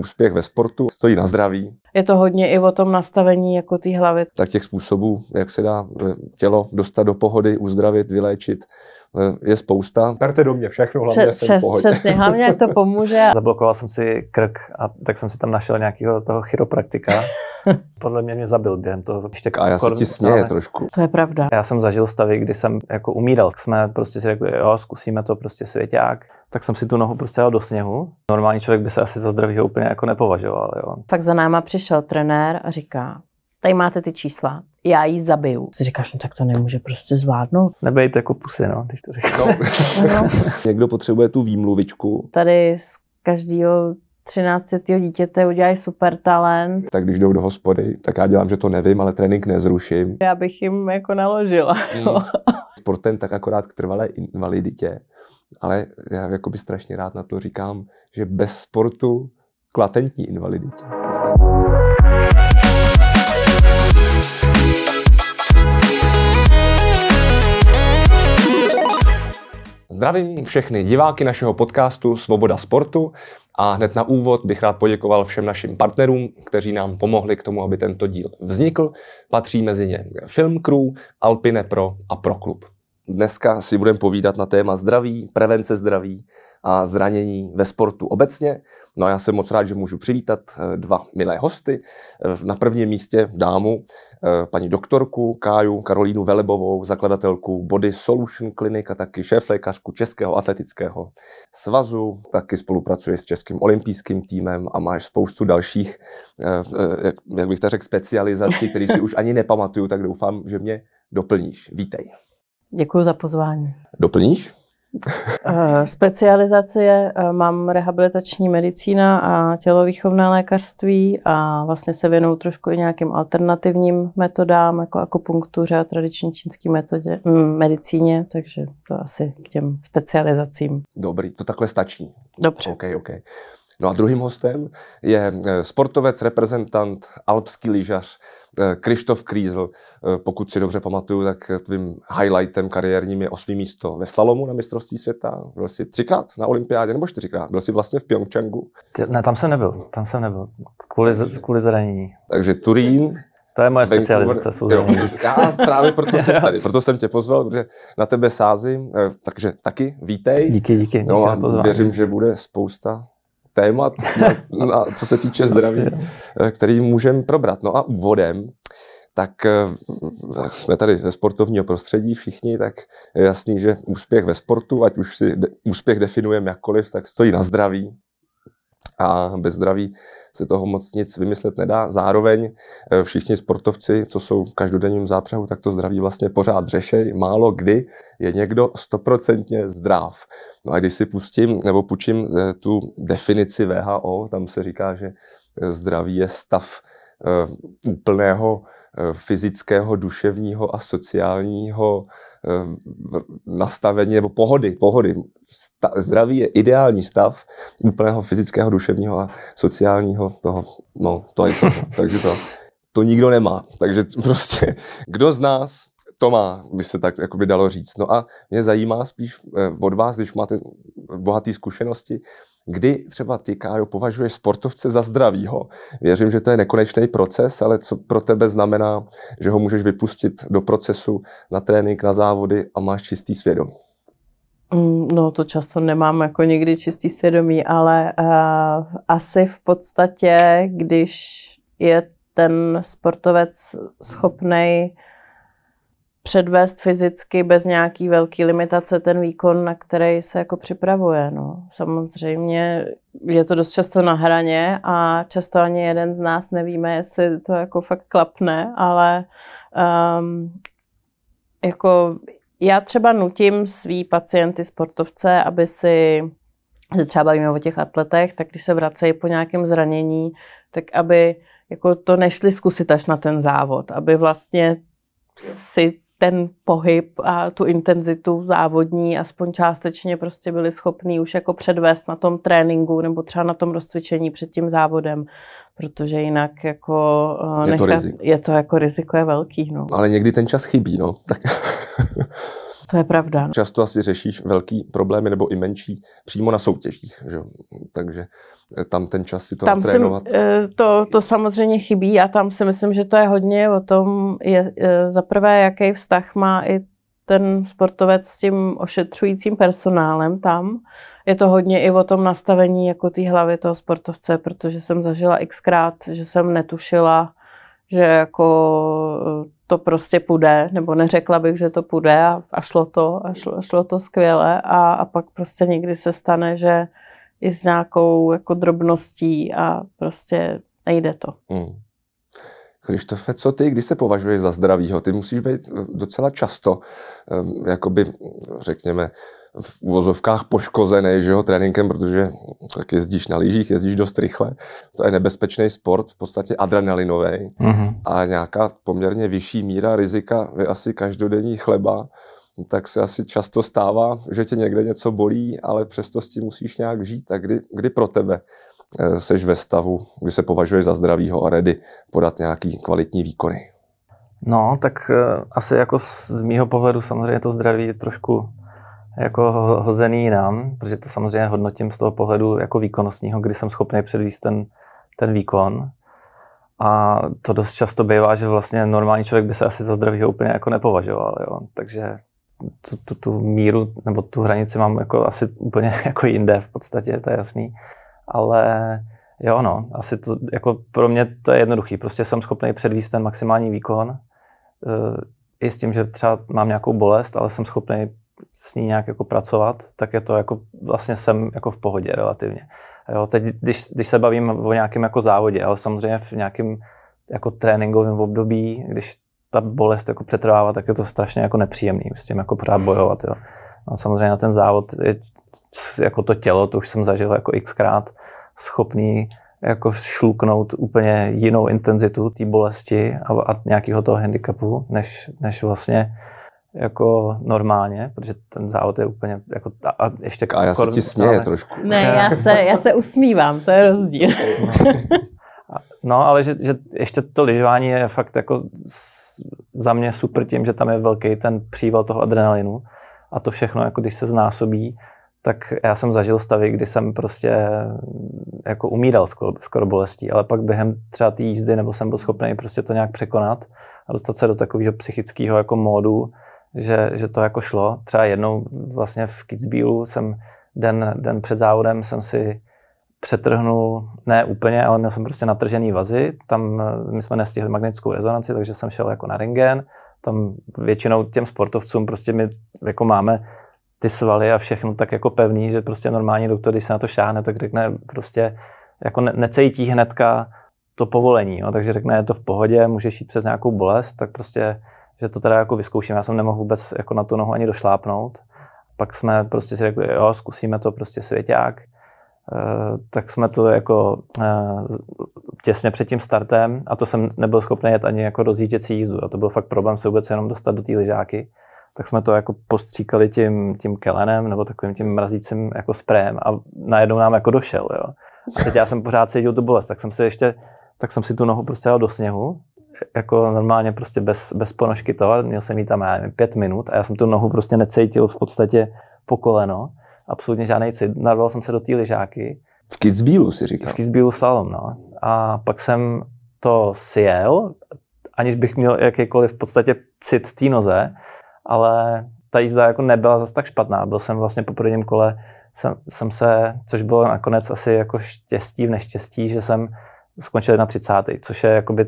úspěch ve sportu stojí na zdraví. Je to hodně i o tom nastavení jako té hlavy. Tak těch způsobů, jak se dá tělo dostat do pohody, uzdravit, vyléčit, je spousta. Berte do mě všechno, hlavně jsem v pohodě. Přesně, hlavně jak to pomůže. Zablokoval jsem si krk a tak jsem si tam našel nějakého toho chiropraktika. Podle mě zabil během toho. Kája se ti směje trošku. To je pravda. Já jsem zažil stavy, kdy jsem jako umíral. Jsme prostě si řekli, jo, zkusíme to prostě svěťák. Tak jsem si tu nohu prostě dal do sněhu. Normální člověk by se asi za zdravýho úplně jako nepovažoval, jo. Pak za náma přišel trenér a říká: tady máte ty čísla, já ji zabiju. Si říkáš, no tak to nemůže prostě zvládnout. Nebejte jako pusy, no, když to říkám. No. Někdo potřebuje tu výmluvičku. Tady z každého 13letého dítěte udělají super talent. Tak když jdou do hospody, tak já dělám, že to nevím, ale trénink nezruším. Já bych jim jako naložila. Sportem tak akorát k trvalé invaliditě. Ale já jakoby strašně rád na to říkám, že bez sportu k latentní invaliditě. Zdravím všechny diváky našeho podcastu Svoboda sportu a hned na úvod bych rád poděkoval všem našim partnerům, kteří nám pomohli k tomu, aby tento díl vznikl. Patří mezi ně Film Crew, Alpine Pro a Pro klub. Dneska si budeme povídat na téma zdraví, prevence zdraví a zranění ve sportu obecně. No a já jsem moc rád, že můžu přivítat dva milé hosty. Na prvním místě dámu, paní doktorku Káju Karolínu Velebovou, zakladatelku Body Solution Clinic a taky šéflékařku Českého atletického svazu. Taky spolupracuje s Českým olympijským týmem a máš spoustu dalších, jak bych to řekl, specializací, které si už ani nepamatuju, tak doufám, že mě doplníš. Vítej. Děkuji za pozvání. Doplníš? Specializace je, mám rehabilitační medicína a tělovýchovné lékařství a vlastně se věnuju trošku i nějakým alternativním metodám, jako akupunktuře a tradiční čínský metodě, medicíně, takže to asi k těm specializacím. Dobrý, to takhle stačí. Dobře. Okay. No a druhým hostem je sportovec, reprezentant, alpský lyžař Krištof Krýzl. Pokud si dobře pamatuju, tak tvým highlightem kariérním je 8. místo ve slalomu na mistrovství světa. Byl jsi 3krát na olympiádě nebo 4krát? Byl jsi vlastně v Pyeongchangu? Ne, tam jsem nebyl. Kvůli zranění. Takže Turín. To je moje specializace, jsou zranění. Já právě proto jsem tady, proto jsem tě pozval, protože na tebe sázím. Takže taky vítej. Díky no a za pozvání. Věřím, že bude spousta témat, co se týče zdraví, který můžeme probrat. No a úvodem, tak jsme tady ze sportovního prostředí všichni, tak je jasný, že úspěch ve sportu, ať už si úspěch definujeme jakkoliv, tak stojí na zdraví. A bez zdraví se toho moc nic vymyslet nedá. Zároveň všichni sportovci, co jsou v každodenním zápřehu, tak to zdraví vlastně pořád řešej. Málo kdy je někdo 100% zdrav. No a když si půjčím tu definici WHO, tam se říká, že zdraví je stav úplného fyzického, duševního a sociálního nastavení nebo pohody. Zdraví je ideální stav úplného fyzického, duševního a sociálního toho. No, to je to. Takže to nikdo nemá. Takže prostě kdo z nás to má, by se tak jakoby dalo říct. No a mě zajímá spíš od vás, když máte bohaté zkušenosti, kdy třeba ty, Kájo, považuješ sportovce za zdravýho? Věřím, že to je nekonečný proces, ale co pro tebe znamená, že ho můžeš vypustit do procesu na trénink, na závody a máš čistý svědomí? No to často nemám jako někdy čistý svědomí, ale asi v podstatě, když je ten sportovec schopnej předvést fyzicky bez nějaký velký limitace ten výkon, na který se jako připravuje. No. Samozřejmě je to dost často na hraně a často ani jeden z nás nevíme, jestli to jako fakt klapne, ale jako já třeba nutím svý pacienty sportovce, aby si třeba bavíme o těch atletech, tak když se vracejí po nějakém zranění, tak aby jako to nešli zkusit až na ten závod, aby vlastně si ten pohyb a tu intenzitu závodní aspoň částečně prostě byli schopní už jako předvést na tom tréninku nebo třeba na tom rozcvičení před tím závodem, protože jinak jako je to jako riziko je velký. No. Ale někdy ten čas chybí, no. Tak To je pravda. No. Často asi řešíš velký problémy nebo i menší přímo na soutěžích, že? Takže tam ten čas si to tam natrénovat. To samozřejmě chybí a tam si myslím, že to je hodně o tom, za prvé, jaký vztah má i ten sportovec s tím ošetřujícím personálem tam. Je to hodně i o tom nastavení jako té hlavy toho sportovce, protože jsem zažila xkrát, že jsem netušila, že jako to prostě půjde, nebo neřekla bych, že to půjde a šlo to skvěle a pak prostě někdy se stane, že i s nějakou jako drobností a prostě nejde to. Krištofe, co ty, když se považuješ za zdravýho? Ty musíš být docela často, jakoby, řekněme, v uvozovkách poškozený, že jo, tréninkem, protože tak jezdíš na lyžích, jezdíš dost rychle. To je nebezpečný sport, v podstatě adrenalinový a nějaká poměrně vyšší míra rizika je asi každodenní chleba, tak se asi často stává, že tě někde něco bolí, ale přesto s tím musíš nějak žít. A kdy pro tebe seš ve stavu, kdy se považuješ za zdravýho a ready podat nějaký kvalitní výkony? No, tak asi jako z mýho pohledu samozřejmě to zdraví je trošku jako hozený nám, protože to samozřejmě hodnotím z toho pohledu jako výkonnostního, kdy jsem schopný předvíst ten výkon. A to dost často bývá, že vlastně normální člověk by se asi za zdravýho úplně jako nepovažoval, jo. Takže tu míru nebo tu hranici mám jako asi úplně jako jinde v podstatě, to je jasný. Ale jo, no, asi to jako pro mě to je jednoduchý. Prostě jsem schopný předvíst ten maximální výkon. I s tím, že třeba mám nějakou bolest, ale jsem schopný s ní nějak jako pracovat, tak je to jako vlastně jsem jako v pohodě relativně. Jo, teď, když se bavím o nějakém jako závodě, ale samozřejmě v nějakém jako tréninkovém období, když ta bolest jako přetrvává, tak je to strašně jako nepříjemný, s tím jako pořád bojovat. Jo. A samozřejmě na ten závod je jako to tělo, to už jsem zažil jako xkrát, schopný jako šluknout úplně jinou intenzitu té bolesti a nějakého toho handicapu, než vlastně jako normálně, protože ten závod je úplně jako a ještě a já se ti směje trošku. Ne, já se usmívám, to je rozdíl. No, ale že ještě to lyžování je fakt jako za mě super tím, že tam je velký ten příval toho adrenalinu a to všechno, jako když se znásobí, tak já jsem zažil stavy, kdy jsem prostě jako umíral skoro bolestí, ale pak během třeba té jízdy nebo jsem byl schopný prostě to nějak překonat a dostat se do takového psychického jako módu, že to jako šlo. Třeba jednou vlastně v Kitzbühelu jsem den před závodem jsem si přetrhnul, ne úplně, ale měl jsem prostě natržený vazy. Tam my jsme nestihli magnetickou rezonanci, takže jsem šel jako na rentgen. Tam většinou těm sportovcům prostě my jako máme ty svaly a všechno tak jako pevný, že prostě normální doktor, když se na to šáhne, tak řekne prostě jako necítí hnedka to povolení, jo. Takže řekne, je to v pohodě, můžeš jít přes nějakou bolest, tak prostě, že to teda jako vyzkouším. Já jsem nemohl vůbec jako na tu nohu ani došlápnout. Pak jsme prostě si řekli, jo, zkusíme to prostě svěťák. Tak jsme to jako těsně před tím startem a to jsem nebyl schopný jet ani jako rozjížděcí jízdu a to byl fakt problém se vůbec jenom dostat do té lyžáky. Tak jsme to jako postříkali tím kelenem nebo takovým tím mrazícím jako sprayem a najednou nám jako došel, jo. A teď já jsem pořád cítil tu bolest, tak jsem si tu nohu prostě dal do sněhu, jako normálně prostě bez ponožky toho, měl jsem jí tam, já nevím, 5 minut a já jsem tu nohu prostě necítil v podstatě po koleno. Absolutně žádnej cit. Narval jsem se do té lyžáky. V Kitzbühelu si říkal? V Kitzbühelu slalom, no. A pak jsem to sjel, aniž bych měl jakýkoliv v podstatě cit v té noze, ale ta jízda jako nebyla zase tak špatná. Byl jsem vlastně po prvním kole, což bylo nakonec asi jako štěstí v neštěstí, že jsem skončil na 30. Což je jakoby,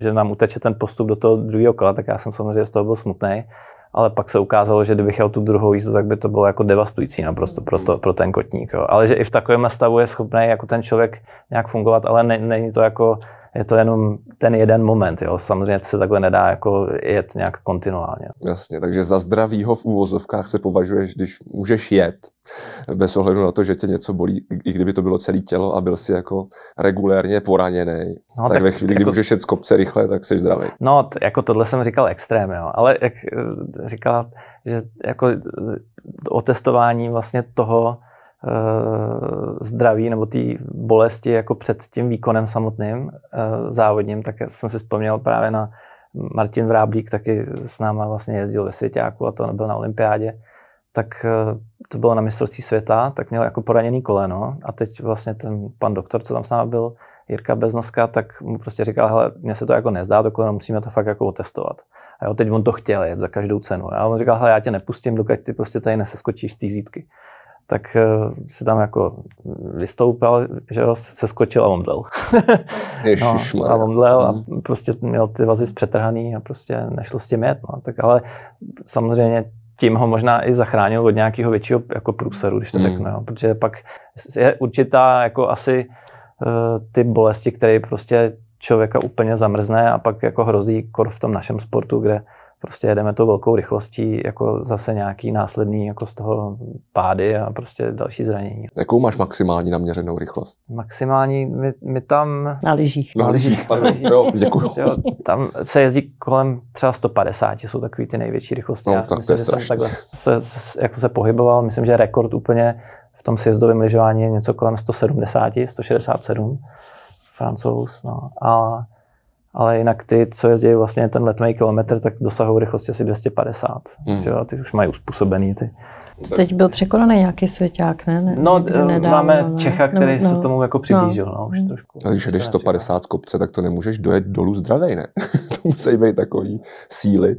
že nám uteče ten postup do toho druhého kola, tak já jsem samozřejmě z toho byl smutný. Ale pak se ukázalo, že kdybych jel tu druhou jízdu, tak by to bylo jako devastující naprosto pro ten kotník. Jo. Ale že i v takovém stavu je schopný jako ten člověk nějak fungovat, ale není to jako, je to jenom ten jeden moment. Jo. Samozřejmě se takhle nedá jako jet nějak kontinuálně. Jasně, takže za zdravýho v úvozovkách se považuješ, když můžeš jet, bez ohledu na to, že tě něco bolí, i kdyby to bylo celé tělo a byl si jako regulérně poraněný. No, tak ve chvíli, jako, kdy můžeš jet z kopce rychle, tak jsi zdravý. No, jako tohle jsem říkal extrém, jo. Ale jak říkala, že jako otestování vlastně toho zdraví nebo té bolesti jako před tím výkonem samotným závodním, tak jsem si vzpomněl právě na Martin Vráblík taky s náma vlastně jezdil ve svěťáku a to byl na olympiádě, tak to bylo na mistrovství světa, tak měl jako poraněný koleno a teď vlastně ten pan doktor, co tam s náma byl, Jirka Beznoska, tak mu prostě říkal, hele, mně se to jako nezdá, to koleno, musíme to fakt jako otestovat. A jo, teď on to chtěl jet za každou cenu. A on říkal, hele, já tě nepustím, dokud ty prostě tady neseskočíš z té zítky. Tak se tam jako vystoupil, že jo, seskočil a omdlel. No, a omdlel a prostě měl ty vazy zpřetrhaný a prostě nešlo s tím jet. No. Tak ale samozřejmě tím ho možná i zachránil od nějakého většího jako průseru, když to řeknu. Jo. Protože pak je určitá jako asi ty bolesti, které prostě člověka úplně zamrzne a pak jako hrozí kor v tom našem sportu, kde prostě jedeme to velkou rychlostí, jako zase nějaký následný jako z toho pády a prostě další zranění. Jakou máš maximální naměřenou rychlost? Maximální, my tam... Na lyžích. Jo, děkuju. Jo, tam se jezdí kolem třeba 150, jsou takový ty největší rychlosti. No, já myslím, že jsem takhle se pohyboval, myslím, že rekord úplně v tom sjezdovém lyžování je něco kolem 170, 167. Francouz, no. Ale jinak ty, co jezdí vlastně ten letmej kilometr, tak dosahují rychlosti asi 250. Že? Ty už mají uspůsobený ty. Teď byl překonaný nějaký svěťák, ne? No, nedávno, máme Čecha, který se tomu jako přiblížil. No. Už trošku. A když jedeš 150 z kopce, tak to nemůžeš dojet dolů zdravej, ne? To musí být takový síly.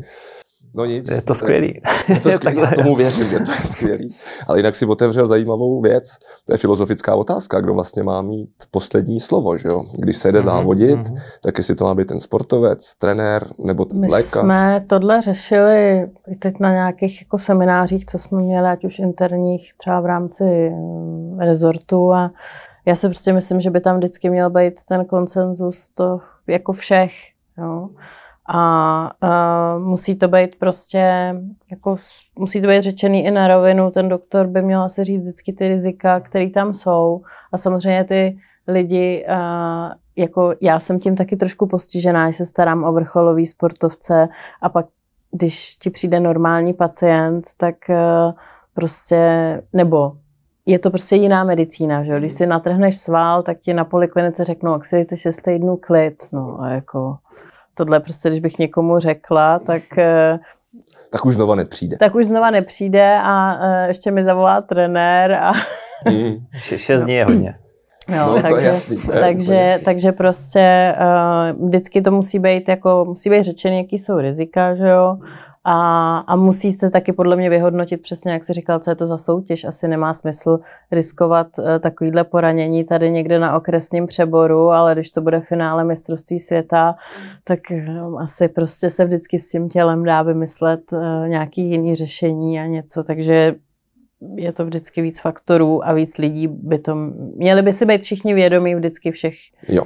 No nic. Je to skvělý. Já tomu věřím, že to je skvělý. Ale jinak si otevřel zajímavou věc. To je filozofická otázka, kdo vlastně má mít poslední slovo, že jo? Když se jde závodit, tak jestli to má být ten sportovec, trenér nebo ten lékař. My jsme tohle řešili teď na nějakých jako seminářích, co jsme měli, ať už interních, třeba v rámci rezortu. A já si prostě myslím, že by tam vždycky měl být ten konsenzus to jako všech, jo? A musí to být prostě, jako musí to být řečený i na rovinu, ten doktor by měl asi říct vždycky ty rizika, které tam jsou a samozřejmě ty lidi, jako já jsem tím taky trošku postižená, že se starám o vrcholový sportovce a pak, když ti přijde normální pacient, tak prostě, nebo je to prostě jiná medicína, že jo, když si natrhneš sval, tak ti na poliklinice řeknou, jak si dejte 6 týdnů klid, no a jako... Tohle prostě, když bych někomu řekla, tak už znova nepřijde. Tak už znova nepřijde a ještě mi zavolá trenér. 6 dní je hodně. No, takže, to je jasný, takže prostě vždycky to musí být, jako, musí být řečený, jaký jsou rizika, že jo. A musí se taky podle mě vyhodnotit přesně, jak jsi říkal, co je to za soutěž. Asi nemá smysl riskovat takovýhle poranění tady někde na okresním přeboru, ale když to bude finále mistrovství světa, tak asi prostě se vždycky s tím tělem dá vymyslet nějaký jiný řešení a něco. Takže je to vždycky víc faktorů a víc lidí by to... Měli by si být všichni vědomí vždycky všech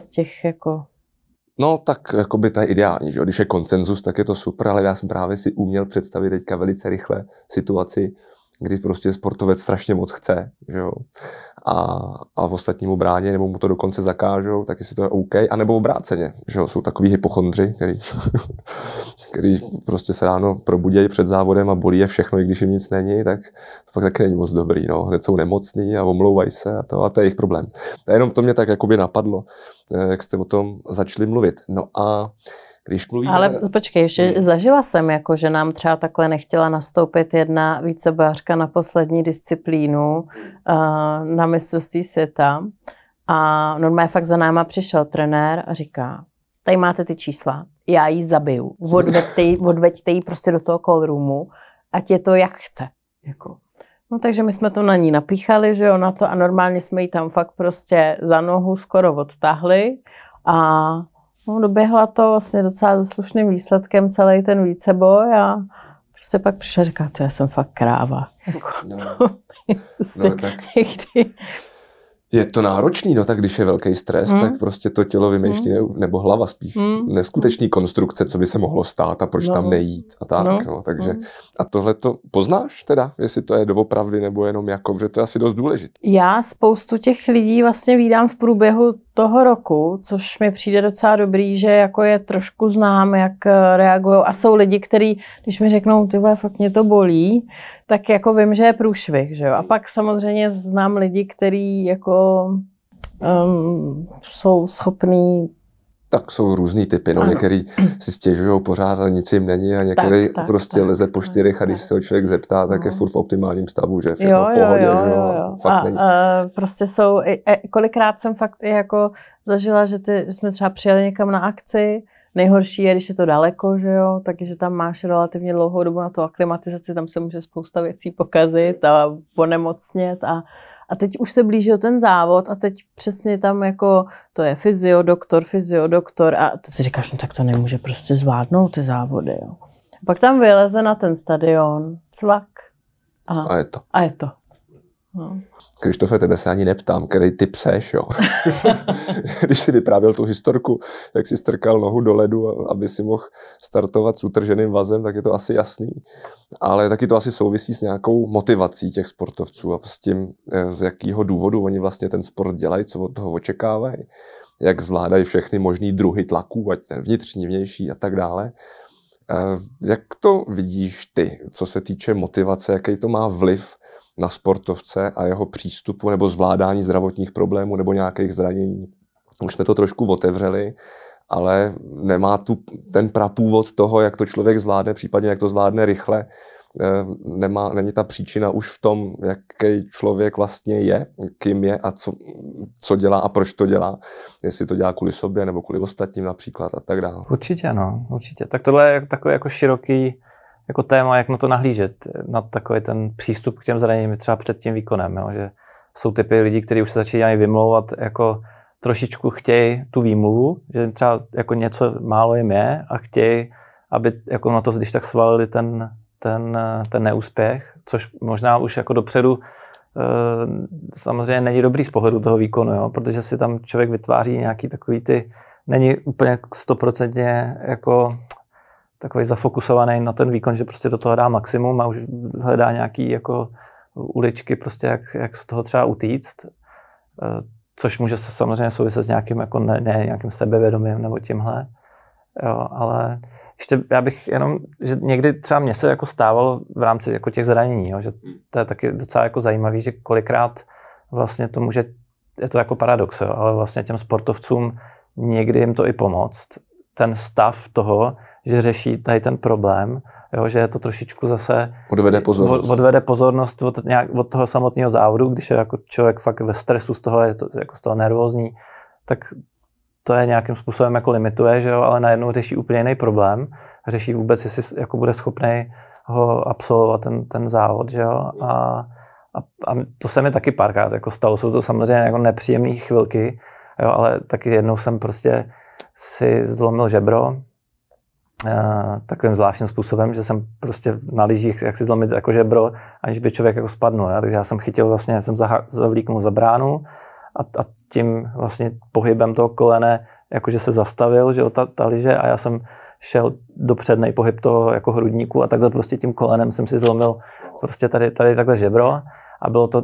těch jako... No tak jako by to je ideální, že jo? Když je konsenzus, tak je to super, ale já jsem právě si uměl představit teďka velice rychle situaci, kdy prostě sportovec strašně moc chce, že jo? A v ostatnímu bráně, nebo mu to dokonce zakážou, tak jestli to je OK, anebo obráceně, že jo? Jsou takový hypochondři, který prostě se ráno probudějí před závodem a bolí je všechno, i když jim nic není, tak to pak taky není moc dobrý, no. Hned jsou nemocný a omlouvají se a to je jejich problém. A jenom to mě tak jakoby napadlo, jak jste o tom začali mluvit. No a když mluvíme... Ale počkej, ještě zažila jsem, jako, že nám třeba takhle nechtěla nastoupit jedna vícebářka na poslední disciplínu na mistrovství světa a normálně fakt za náma přišel trenér a říká, tady máte ty čísla, já ji zabiju, odveďte ji prostě do toho call roomu, ať je to jak chce. Jako. No takže my jsme to na ní napíchali, že jo, na to a normálně jsme ji tam fakt prostě za nohu skoro odtahli a no, doběhla to vlastně docela slušným výsledkem celý ten víceboj a prostě pak přišla a říká, já jsem fakt kráva. Je to náročný, no tak když je velký stres, tak prostě to tělo vymýšlí, nebo hlava spíš, neskutečný konstrukce, co by se mohlo stát a proč tam nejít a tak. No, takže, a tohle to poznáš teda, jestli to je doopravdy nebo jenom jako, že to je asi dost důležité. Já spoustu těch lidí vlastně vídám v průběhu toho roku, což mi přijde docela dobrý, že jako je trošku znám, jak reagují a jsou lidi, kteří, když mi řeknou, ty vole, fakt mě to bolí, tak jako vím, že je průšvih, že jo. A pak samozřejmě znám lidi, kteří jako jsou schopní tak jsou různý typy, no, některý si stěžují pořád a nic jim není a některý prostě leze po čtyřech a když se ho člověk zeptá, tak je furt v optimálním stavu, že všechno v pohodě, jo. Fakt a, není. Prostě jsou, kolikrát jsem fakt jako zažila, že jsme třeba přijeli někam na akci, nejhorší je, když je to daleko, že jo, takže tam máš relativně dlouhou dobu na tu aklimatizaci, tam se může spousta věcí pokazit a onemocnit a teď už se blížil ten závod a teď přesně tam jako to je fyziodoktor a ty si říkáš, no tak to nemůže prostě zvládnout ty závody, jo. A pak tam vyleze na ten stadion, cvak a je to. A je to. No. Krištofe, tebe se ani neptám, který typ seš, jo. Když jsi vyprávěl tu historku, jak jsi strkal nohu do ledu, aby si mohl startovat s utrženým vazem, tak je to asi jasný. Ale taky to asi souvisí s nějakou motivací těch sportovců a s tím, z jakého důvodu oni vlastně ten sport dělají, co od toho očekávají, jak zvládají všechny možný druhy tlaků, ať ten vnitřní, vnější a tak dále. Jak to vidíš ty, co se týče motivace, jaký to má vliv na sportovce a jeho přístupu nebo zvládání zdravotních problémů nebo nějakých zranění? Už jsme to trošku otevřeli, ale nemá tu ten prapůvod toho, jak to člověk zvládne, případně jak to zvládne rychle. Není ta příčina už v tom, jaký člověk vlastně je, kým je a co dělá a proč to dělá. Jestli to dělá kvůli sobě nebo kvůli ostatním například a tak dále. Určitě, no, určitě. Tak tohle je takový jako široký jako téma, jak na to nahlížet, na takový ten přístup k těm zraněním třeba před tím výkonem, jo? Že jsou typy lidí, kteří už se začínají vymlouvat, jako trošičku chtějí tu výmluvu, že třeba jako něco málo jim je a chtějí, aby jako na to, když tak svalili ten neúspěch, což možná už jako dopředu samozřejmě není dobrý z pohledu toho výkonu, jo? Protože si tam člověk vytváří nějaký takový ty, není úplně 100% jako takový zafokusovaný na ten výkon, že prostě do toho dá maximum a už hledá nějaký jako uličky, prostě jak z toho třeba utíct, což může se samozřejmě souviset s nějakým jako ne nějakým sebevědomím nebo tímhle, jo, ale ještě já bych jenom, že někdy třeba mně se jako stávalo v rámci jako těch zranění, jo, že to je taky docela jako zajímavý, že kolikrát vlastně to může, je to jako paradox, jo, ale vlastně těm sportovcům někdy jim to i pomoct, ten stav toho, že řeší tady ten problém, jo, že je to trošičku zase odvede pozornost od toho samotného závodu, když je jako člověk fakt ve stresu z toho, je to, jako z toho nervózní, tak to je nějakým způsobem jako limituje, že jo, ale najednou řeší úplně jiný problém, řeší vůbec, jestli jako bude schopný ho absolvovat ten závod, že jo, a to se mi taky párkrát jako stalo, jsou to samozřejmě jako nepříjemné chvilky, jo, ale taky jednou jsem prostě si zlomil žebro takovým zvláštním způsobem, že jsem prostě na lyžích, jak si zlomit jako žebro, aniž by člověk jako spadnul. Ja? Takže já jsem chytil vlastně, jsem zavlíknul za bránu a tím vlastně pohybem toho kolene, jakože se zastavil, že ta lyže a já jsem šel do přednej pohyb toho jako hrudníku a takhle prostě tím kolenem jsem si zlomil prostě tady takhle žebro a bylo to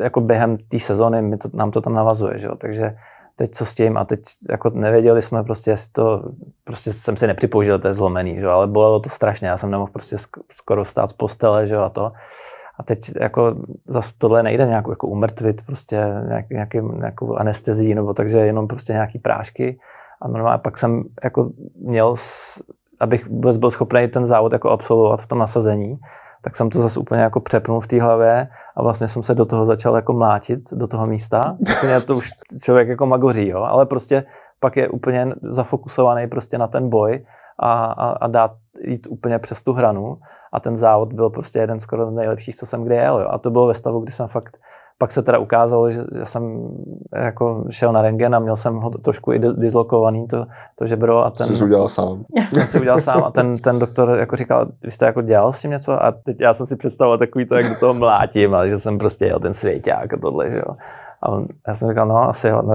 jako během té sezony, nám to tam navazuje, že jo, takže teď co s tím a teď jako nevěděli jsme prostě, jestli to, prostě jsem si nepřipoužil, to je zlomený, že? Ale bolelo to strašně, já jsem nemohl prostě skoro stát z postele, že? A to. A teď jako zase tohle nejde nějak jako umrtvit, prostě nějakou anestezii, nebo takže jenom prostě nějaký prášky a normálně pak jsem jako měl, abych vůbec byl schopný ten závod jako absolvovat v tom nasazení, tak jsem to zase úplně jako přepnul v té hlavě a vlastně jsem se do toho začal jako mlátit, do toho místa. Úplně to už člověk jako magoří, jo? Ale prostě pak je úplně zafokusovaný prostě na ten boj a dát jít úplně přes tu hranu a ten závod byl prostě jeden skoro z nejlepších, co jsem kdy jel, jo? A to bylo ve stavu, kdy jsem fakt, pak se teda ukázalo, že jsem jako šel na rentgen a měl jsem ho trošku i dislokovaný, to žebro a ten... Jsi udělal sám. Jsem si udělal sám a ten doktor jako říkal, vy jste jako dělal s tím něco a teď já jsem si představoval takový to, jak do toho mlátím, ale že jsem prostě jel ten svěťák a tohle, že jo. A já jsem říkal, no asi jo, no,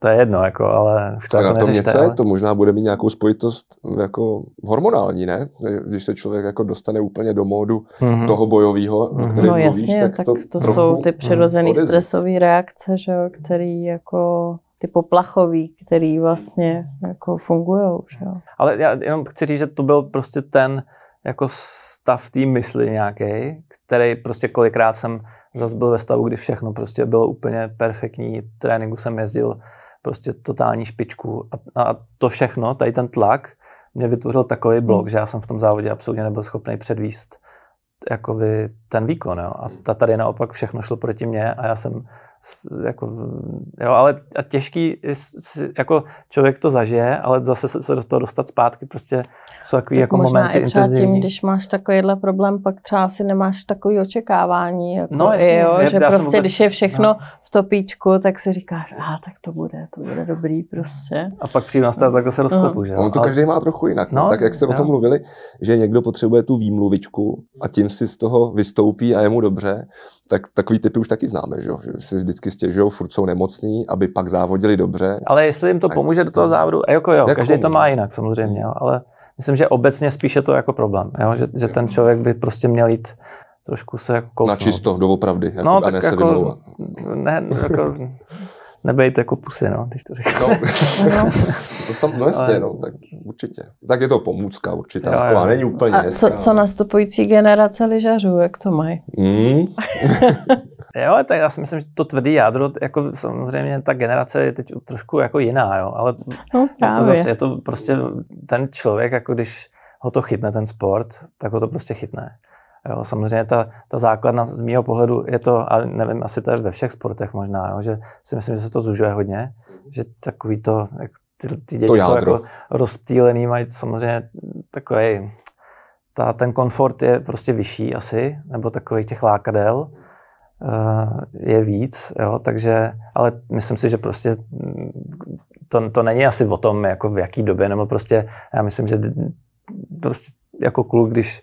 to je jedno, jako, ale už to tak jako neřešte. Ale... To možná bude mít nějakou spojitost jako hormonální, ne? Když se člověk jako dostane úplně do módu toho bojového, o kterém mluvíš, jasně, tak to jsou ty přirozené stresové reakce, že jo, který jako ty poplachový, který vlastně jako fungujou, že jo. Ale já jenom chci říct, že to byl prostě ten jako stav té mysli nějaký, který prostě kolikrát jsem zase byl ve stavu, kdy všechno prostě bylo úplně perfektní, tréninku jsem jezdil prostě totální špičku a to všechno, tady ten tlak mě vytvořil takový blok, že já jsem v tom závodě absolutně nebyl schopný předvíst jakoby ten výkon, jo. A tady naopak všechno šlo proti mně a já jsem jako, jo, ale a těžký, jako člověk to zažije, ale zase se do toho dostat zpátky prostě jsou takový jako momenty intenzivní. Možná i třeba tím, když máš takovýhle problém, pak třeba asi nemáš takový očekávání, jako, no, jasně, jo, že prostě vůbec, když je všechno v topíčku, tak si říkáš, tak to bude dobrý prostě. A pak přijde na stát, tak se rozkopu, že jo? On to každý má trochu jinak, no, tak jak jste o tom mluvili, že někdo potřebuje tu výmluvičku a tím si z toho vystoupí a je mu dobře, tak takový typy už taky známe, že jo? Že si vždycky stěžují, furt jsou nemocní, aby pak závodili dobře. Ale jestli jim to pomůže do toho závodu, každý to má jinak samozřejmě, jo? Ale myslím, že obecně spíše to jako problém, jo? Že ten člověk by prostě měl jít trošku se jako kousnout. Na čisto, doopravdy, jako, no, a ne se jako vymlouvat. Ne, jako, nebejt jako pusy, no, když to říkám. No jasně, no, tak určitě. Tak je to pomůcka určitá, taková není úplně hezká. A co nastupující generace lyžařů, jak to mají? Jo, tak já si myslím, že to tvrdý jádro, jako samozřejmě ta generace je teď trošku jako jiná, jo, ale je to prostě ten člověk, jako když ho to chytne, ten sport, tak ho to prostě chytne. Jo, samozřejmě ta základna z mýho pohledu je to, ale nevím, asi to je ve všech sportech možná, jo, že si myslím, že se to zužuje hodně, že takový to, jak ty děti jsou jako rozptýlený, mají samozřejmě takový, ten komfort je prostě vyšší asi, nebo takových těch lákadel je víc, jo, takže, ale myslím si, že prostě to není asi o tom, jako v jaký době, nebo prostě, já myslím, že prostě jako kluk, když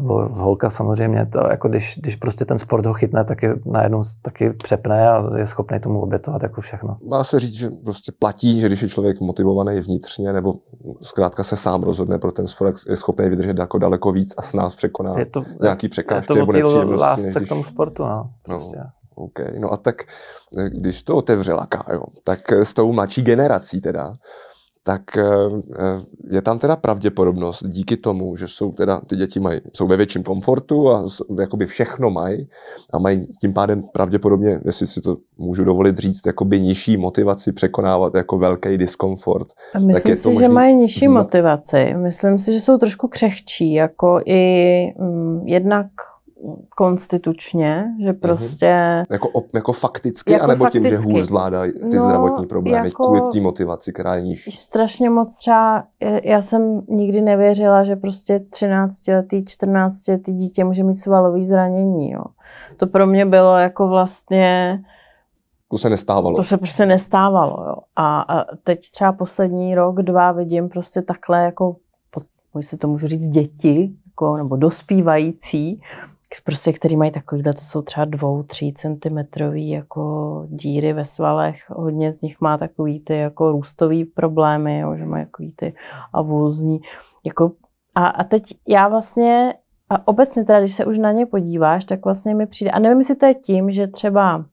nebo holka samozřejmě, to, jako když prostě ten sport ho chytne, tak je najednou taky přepne a je schopný tomu obětovat jako všechno. Dá se říct, že prostě platí, že když je člověk motivovaný vnitřně, nebo zkrátka se sám rozhodne pro ten sport, je schopný vydržet jako daleko víc a s nás překoná nějaký překážky. Je to o té lásce k tomu sportu, no. Prostě. Okay. No a tak, když to otevřela Kájo, tak s tou mladší generací teda, tak je tam teda pravděpodobnost díky tomu, že jsou teda, ty děti jsou ve větším komfortu a jakoby všechno mají a mají tím pádem pravděpodobně, jestli si to můžu dovolit říct, jakoby nižší motivaci překonávat jako velký diskomfort. A myslím si, že mají nižší motivaci. Myslím si, že jsou trošku křehčí, jako i jednak konstitučně, že prostě... Jako fakticky, jako anebo fakticky. Tím, že hůř zvládají ty zdravotní problémy, jako, kvůli té motivaci, která je níž. Strašně moc třeba, já jsem nikdy nevěřila, že prostě 13-letý, 14-letý dítě může mít svalové zranění, jo. To pro mě bylo jako vlastně... To se nestávalo. To se prostě nestávalo, jo. A teď třeba poslední rok, dva vidím prostě takhle jako, jestli to můžu říct, děti, jako, nebo dospívající, prostě, který mají takovýhle, to jsou třeba 2-3 centimetrový jako díry ve svalech. Hodně z nich má takový ty jako růstový problémy, jo, že mají takový ty avulzní. Jako, a teď já vlastně, a obecně teda, když se už na ně podíváš, tak vlastně mi přijde, a nevím, jestli to je tím, že třeba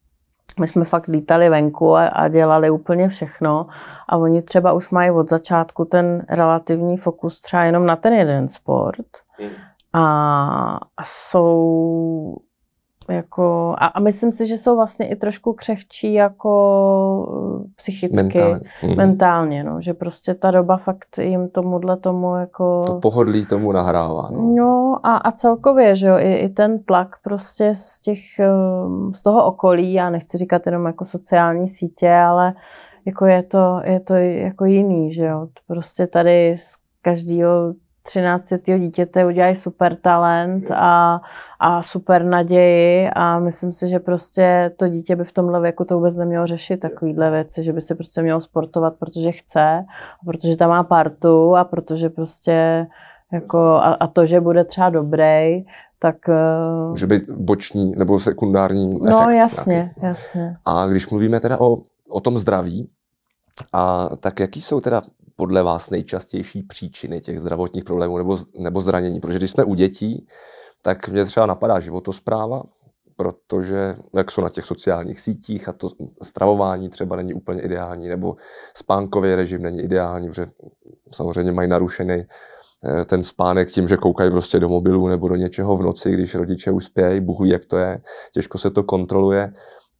my jsme fakt lítali venku a dělali úplně všechno a oni třeba už mají od začátku ten relativní fokus třeba jenom na ten jeden sport. A jsou jako, a myslím si, že jsou vlastně i trošku křehčí jako psychicky, mentálně, no, že prostě ta doba fakt jim tomuhle tomu jako... To pohodlí tomu nahrává. No a celkově, že jo, i ten tlak prostě z toho okolí, já nechci říkat jenom jako sociální sítě, ale jako je to jako jiný, že jo, prostě tady z každého 13letého dítěte udělají super talent a super naději a myslím si, že prostě to dítě by v tomhle věku to vůbec nemělo řešit takovýhle věci, že by se prostě mělo sportovat, protože chce, protože tam má partu a protože prostě jako a to, že bude třeba dobrý, tak... Může být boční nebo sekundární efekt. No jasně. A když mluvíme teda o tom zdraví, a tak jaký jsou teda podle vás nejčastější příčiny těch zdravotních problémů nebo zranění? Protože když jsme u dětí, tak mě třeba napadá životospráva, protože jak jsou na těch sociálních sítích a to stravování třeba není úplně ideální, nebo spánkový režim není ideální, protože samozřejmě mají narušený ten spánek tím, že koukají prostě do mobilu nebo do něčeho v noci, když rodiče už spějí, Bůh ví, jak to je, těžko se to kontroluje.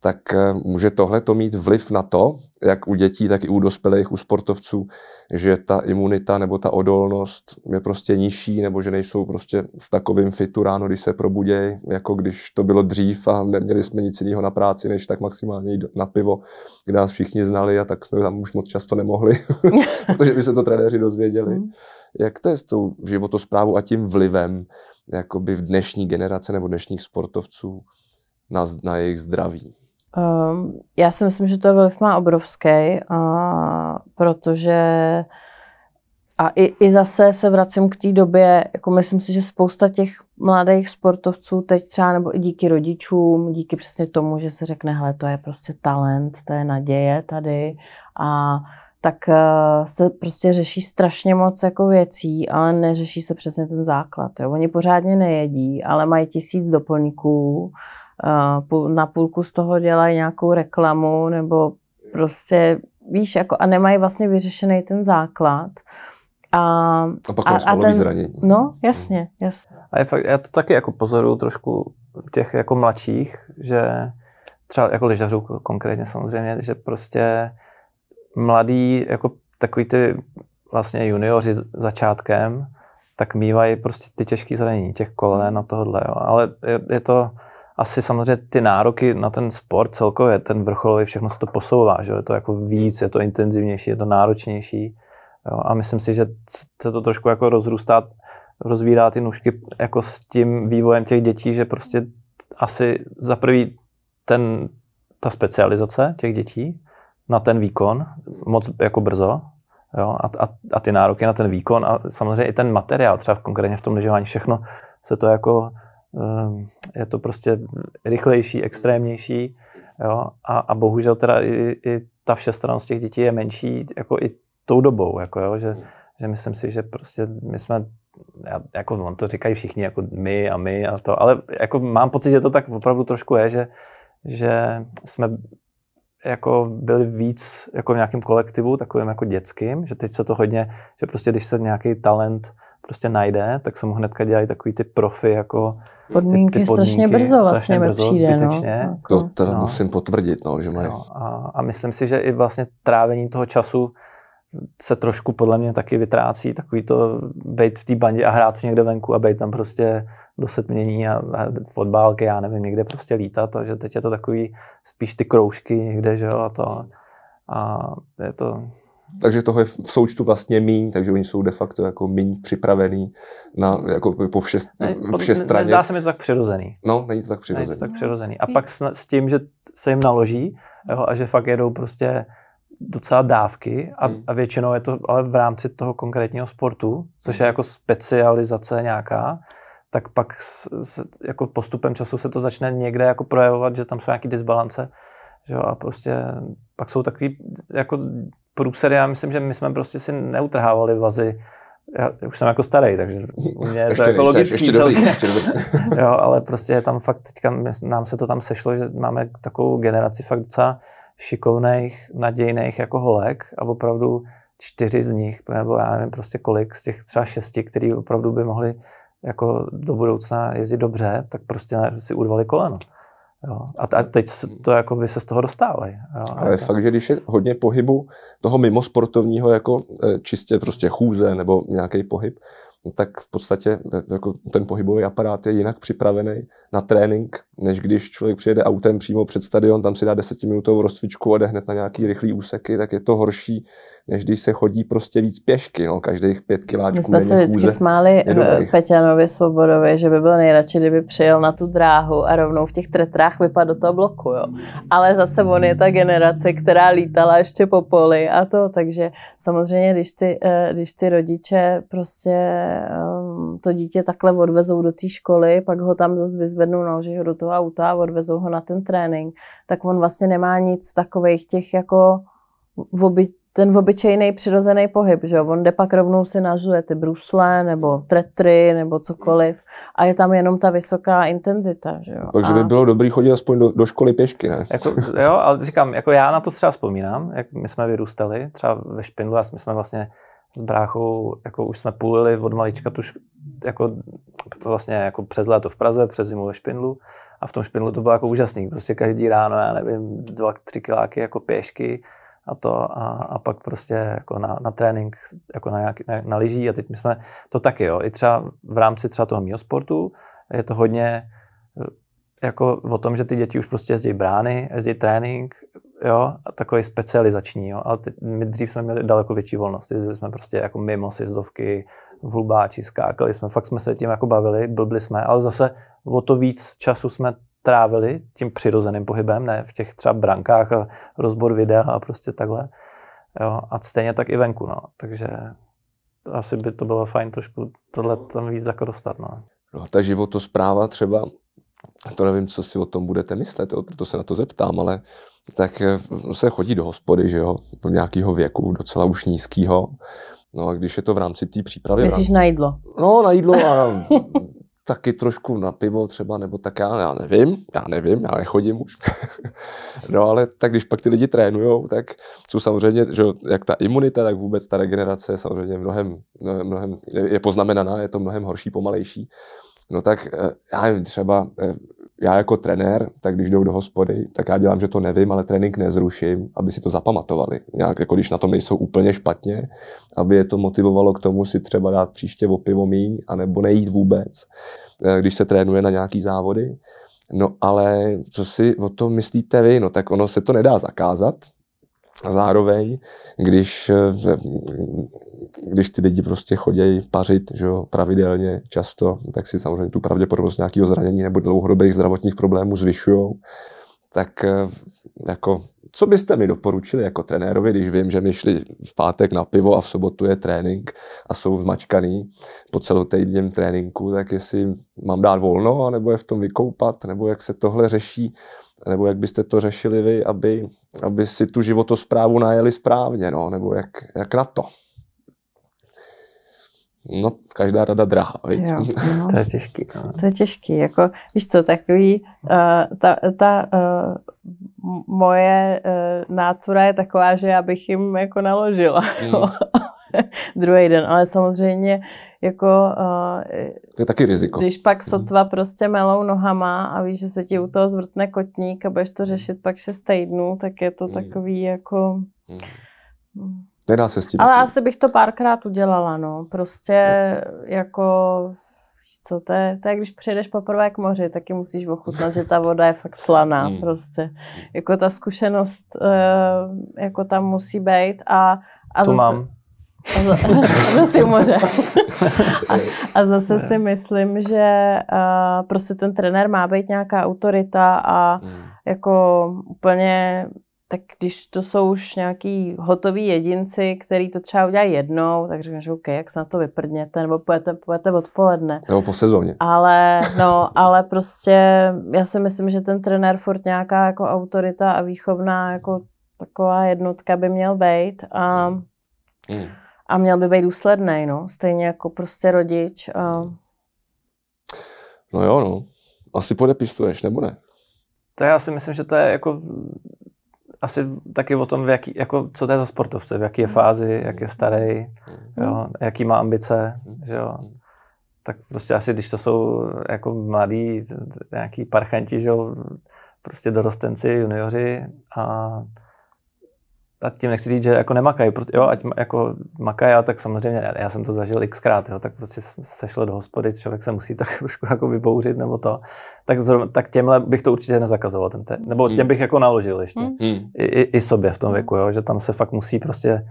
tak může tohle to mít vliv na to, jak u dětí, tak i u dospělých, u sportovců, že ta imunita nebo ta odolnost je prostě nižší, nebo že nejsou prostě v takovém fitu ráno, když se probudějí, jako když to bylo dřív a neměli jsme nic jiného na práci, než tak maximálně jít na pivo, kde nás všichni znali a tak jsme tam už moc často nemohli, protože by se to trenéři dozvěděli. Jak to je s tou životosprávou a tím vlivem jakoby v dnešní generace nebo dnešních sportovců na jejich zdraví? Já si myslím, že to vliv má obrovský, protože a i zase se vracím k té době, jako myslím si, že spousta těch mladých sportovců teď třeba, nebo i díky rodičům, díky přesně tomu, že se řekne, hele, to je prostě talent, to je naděje tady a tak se prostě řeší strašně moc jako věcí, ale neřeší se přesně ten základ. Jo. Oni pořádně nejedí, ale mají 1000 doplňků, na půlku z toho dělají nějakou reklamu nebo prostě, víš, jako, a nemají vlastně vyřešený ten základ. A pak svalový zranění. No, jasně. A je fakt, já to taky jako pozoruju trošku těch jako mladších, že třeba jako lyžařů konkrétně samozřejmě, že prostě mladí, jako takový ty vlastně junioři začátkem, tak mívají prostě ty těžké zranění, těch kolen a tohle, jo. Ale je to asi samozřejmě ty nároky na ten sport celkově, ten vrcholový, všechno se to posouvá, že? Je to jako víc, je to intenzivnější, je to náročnější, jo? A myslím si, že se to trošku jako rozrůstá, rozvírá ty nůžky jako s tím vývojem těch dětí, že prostě asi za prvý ta specializace těch dětí na ten výkon moc jako brzo, jo? A ty nároky na ten výkon a samozřejmě i ten materiál, třeba konkrétně v tom lyžování, všechno se to jako je to prostě rychlejší, extrémnější, jo? A bohužel teda i ta všestrannost těch dětí je menší jako i tou dobou, jako, jo? Že myslím si, že prostě my jsme, jako on to říkají všichni, jako my a to, ale jako mám pocit, že to tak opravdu trošku je, že jsme jako byli víc jako v nějakém kolektivu, takovým jako dětským, že teď se to hodně, že prostě když se nějaký talent prostě najde, tak se mu hnedka dělají takový ty profi, jako podmínky strašně brzo vlastně přijde, zbytečně. No. To teda musím potvrdit, no, že mají. A myslím si, že i vlastně trávení toho času se trošku podle mě taky vytrácí, takový to bejt v té bandě a hrát si někde venku a bejt tam prostě do setmění a fotbálky, já nevím, někde prostě lítat, a že teď je to takový spíš ty kroužky někde, že jo, a to. A je to. Takže toho je v součtu vlastně míň, takže oni jsou de facto jako míň připravený na, jako po všestranně. Nezdá se mi to tak přirozený. No, není to tak přirozený. Není to tak přirozený. A pak s tím, že se jim naloží, jo, a že fakt jedou prostě docela dávky a většinou je to ale v rámci toho konkrétního sportu, což je jako specializace nějaká, tak pak jako postupem času se to začne někde jako projevovat, že tam jsou nějaký disbalance, že jo, a prostě pak jsou takový jako průsery, já myslím, že my jsme prostě si neutrhávali vazy. Já už jsem jako starý, takže u mě je ještě to jako logický celý. Jo, ale prostě je tam fakt, teďka nám se to tam sešlo, že máme takovou generaci fakt docela šikovných, nadějných jako holek a opravdu 4 z nich, nebo já nevím prostě kolik z těch třeba 6, který opravdu by mohli jako do budoucna jezdit dobře, tak prostě si urvali koleno. Jo. A teď to jako by se z toho dostávají. Ale je fakt, že když je hodně pohybu toho mimo sportovního, jako čistě prostě chůze nebo nějaký pohyb, tak v podstatě jako ten pohybový aparát je jinak připravený na trénink, než když člověk přijede autem přímo před stadion, tam si dá 10-minutovou rozcvičku a jde hned na nějaký rychlý úseky, tak je to horší, než když se chodí prostě víc pěšky, no, každých 5 kiláčků. My jsme se vždycky smáli Peťanovi Svobodovi, že by byl nejradši, kdyby přijel na tu dráhu a rovnou v těch tretrách vypadl do toho bloku, jo. Ale zase on je ta generace, která lítala ještě po poli a to, takže samozřejmě, když ty rodiče prostě to dítě takhle odvezou do té školy, pak ho tam zase vyzvednou, naloží ho do toho auta a odvezou ho na ten trénink, tak on vlastně nemá nic v takových těch jako ten obyčejný přirozený pohyb, že jo? On jde pak rovnou si nažuje ty brusle, nebo tretry, nebo cokoliv a je tam jenom ta vysoká intenzita, že jo? Takže by bylo dobré chodit aspoň do školy pěšky, ne? Jako, jo, ale říkám, jako já na to třeba vzpomínám, jak my jsme vyrůstali, třeba ve Špindlu, my jsme vlastně s bráchou, jako už jsme pulili od malička tuž, jako vlastně jako přes léto v Praze, přes zimu ve Špindlu, a v tom Špindlu to bylo jako úžasný, prostě každý ráno, já nevím, 2-3 kiláky jako pěšky a to a pak prostě jako na trénink, jako na lyží, a teď my jsme to taky, jo, i třeba v rámci třeba toho mýho sportu je to hodně jako o tom, že ty děti už prostě jezdí brány, jezdí trénink, jo, a takový specializační, jo, ale my dřív jsme měli daleko větší volnost, jezdili jsme prostě jako mimo sjezdovky, v hlubáči, skákali jsme, fakt jsme se tím jako bavili, blbli jsme, ale zase o to víc času jsme trávili tím přirozeným pohybem, ne v těch třeba brankách a rozbor videa a prostě takhle, jo, a stejně tak i venku, no, takže asi by to bylo fajn trošku tohle tam víc jako dostat, no. No, ta životospráva třeba, to nevím, co si o tom budete myslet, jo, proto se na to zeptám, ale tak se chodí do hospody, že jo, do nějakého věku, docela už nízkýho, no a když je to v rámci té přípravy... Myslíš na jídlo? No, na jídlo a taky trošku na pivo třeba, nebo tak já nevím, já nechodím už. No ale tak když pak ty lidi trénujou, tak jsou samozřejmě, že jak ta imunita, tak vůbec ta regenerace samozřejmě mnohem je poznamenaná, je to mnohem horší, pomalejší. No tak já nevím, třeba já jako trenér, tak když jdou do hospody, tak já dělám, že to nevím, ale trénink nezruším, aby si to zapamatovali. Nějak jako když na tom nejsou úplně špatně, aby je to motivovalo k tomu si třeba dát příště o pivo míň, anebo nejít vůbec, když se trénuje na nějaký závody. No ale co si o tom myslíte vy? No tak ono se to nedá zakázat. A zároveň, když ty lidi prostě chodějí pařit, že jo, pravidelně, často, tak si samozřejmě tu pravděpodobnost nějakého zranění nebo dlouhodobých zdravotních problémů zvyšujou. Tak jako, co byste mi doporučili jako trenérovi, když vím, že mi šli v pátek na pivo a v sobotu je trénink a jsou zmačkaný po celotýdním tréninku, tak jestli mám dát volno, nebo je v tom vykoupat, nebo jak se tohle řeší, nebo jak byste to řešili vy, aby si tu životosprávu najeli správně, no, nebo jak na to. No, každá rada drahá, viď? Jo, no. To je těžký. No. To je těžký, jako, víš co, takový, moje nátura je taková, že já bych jim jako naložila, druhý den, ale samozřejmě jako... To je taky riziko. Když pak sotva prostě melou nohama a víš, že se ti u toho zvrtne kotník a budeš to řešit pak 6 týdnů, tak je to takový jako... Nedá se s tím. Ale asi bych to párkrát udělala, no. Prostě jako... Co to je, když přijdeš poprvé k moři, taky musíš ochutnat, že ta voda je fakt slaná, prostě. Jako ta zkušenost jako tam musí být a to mám. A zase si myslím, že prostě ten trenér má být nějaká autorita a jako úplně, tak když to jsou už nějaký hotoví jedinci, který to třeba udělají jednou, tak řekneš, OK, jak se na to vyprdněte, nebo pojete odpoledne. Nebo po sezóně. Ale prostě já si myslím, že ten trenér furt nějaká jako autorita a výchovná jako taková jednotka by měl být a měl by být důslednej, no. Stejně jako prostě rodič. No jo, no. Asi podepisuješ, nebo ne? To já si myslím, že to je jako asi taky o tom, jako, co to je za sportovce, v jaký je fázi, jak je starý, jo, jaký má ambice, že jo. Tak prostě asi, když to jsou jako mladí, nějaký parchanti, že jo, prostě dorostenci, junioři a tím nechci říct, že jako nemakají, jo, ať jako makají, ale tak samozřejmě, já jsem to zažil xkrát, jo, tak prostě se šlo do hospody, člověk se musí tak trošku jako vybouřit nebo to, tak těmhle bych to určitě nezakazoval, nebo těm bych jako naložil ještě, i sobě v tom věku, jo, že tam se fakt musí prostě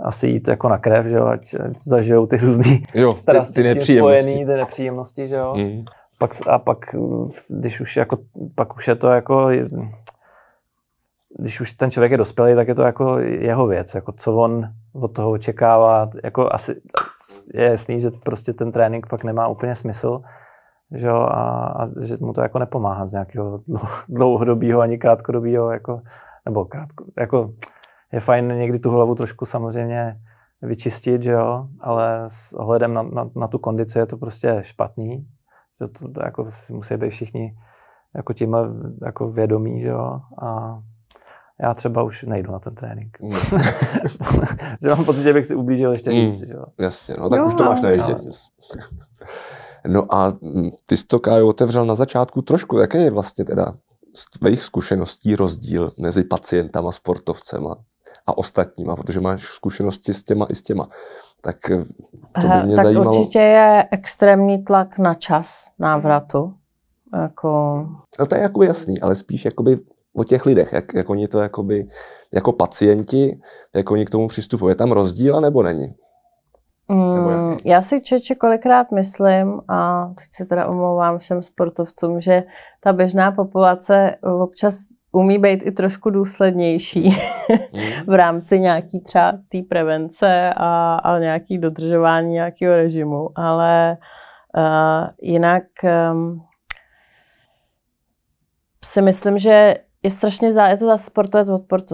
asi jít jako na krev, že jo, ať zažijou ty různý strasti s tím spojený, ty nepříjemnosti, že jo, pak když už jako, pak už je to jako... Když už ten člověk je dospělý, tak je to jako jeho věc, jako co on od toho očekává, jako asi je jasný, že prostě ten trénink pak nemá úplně smysl, že jo, a že mu to jako nepomáhá z nějakého dlouhodobého ani krátkodobého, jako, nebo jako je fajn někdy tu hlavu trošku samozřejmě vyčistit, že jo, ale s ohledem na tu kondici je to prostě špatný, že to jako musí být všichni jako tímhle jako vědomí, že jo, a já třeba už nejdu na ten trénink. Že mám pocit, že bych si ublížil ještě víc. Jo. Jasně, no tak jo, už to máš naježdět. No a ty jsi to, Kájo, otevřel na začátku trošku. Jaký je vlastně teda z tvých zkušeností rozdíl mezi pacientama, sportovcema a ostatníma? Protože máš zkušenosti s těma i s těma. Tak to by mě tak zajímalo. Tak určitě je extrémní tlak na čas návratu. Jako... No to je jako jasný, ale spíš jakoby o těch lidech, jak oni to jakoby, jako pacienti, jak oni k tomu přistupují. Je tam rozdíl, anebo není? Já si kolikrát myslím, a teď se teda omlouvám všem sportovcům, že ta běžná populace občas umí být i trošku důslednější v rámci nějaký třeba té prevence a nějaký dodržování nějakého režimu, ale jinak si myslím, že je to zase sportovec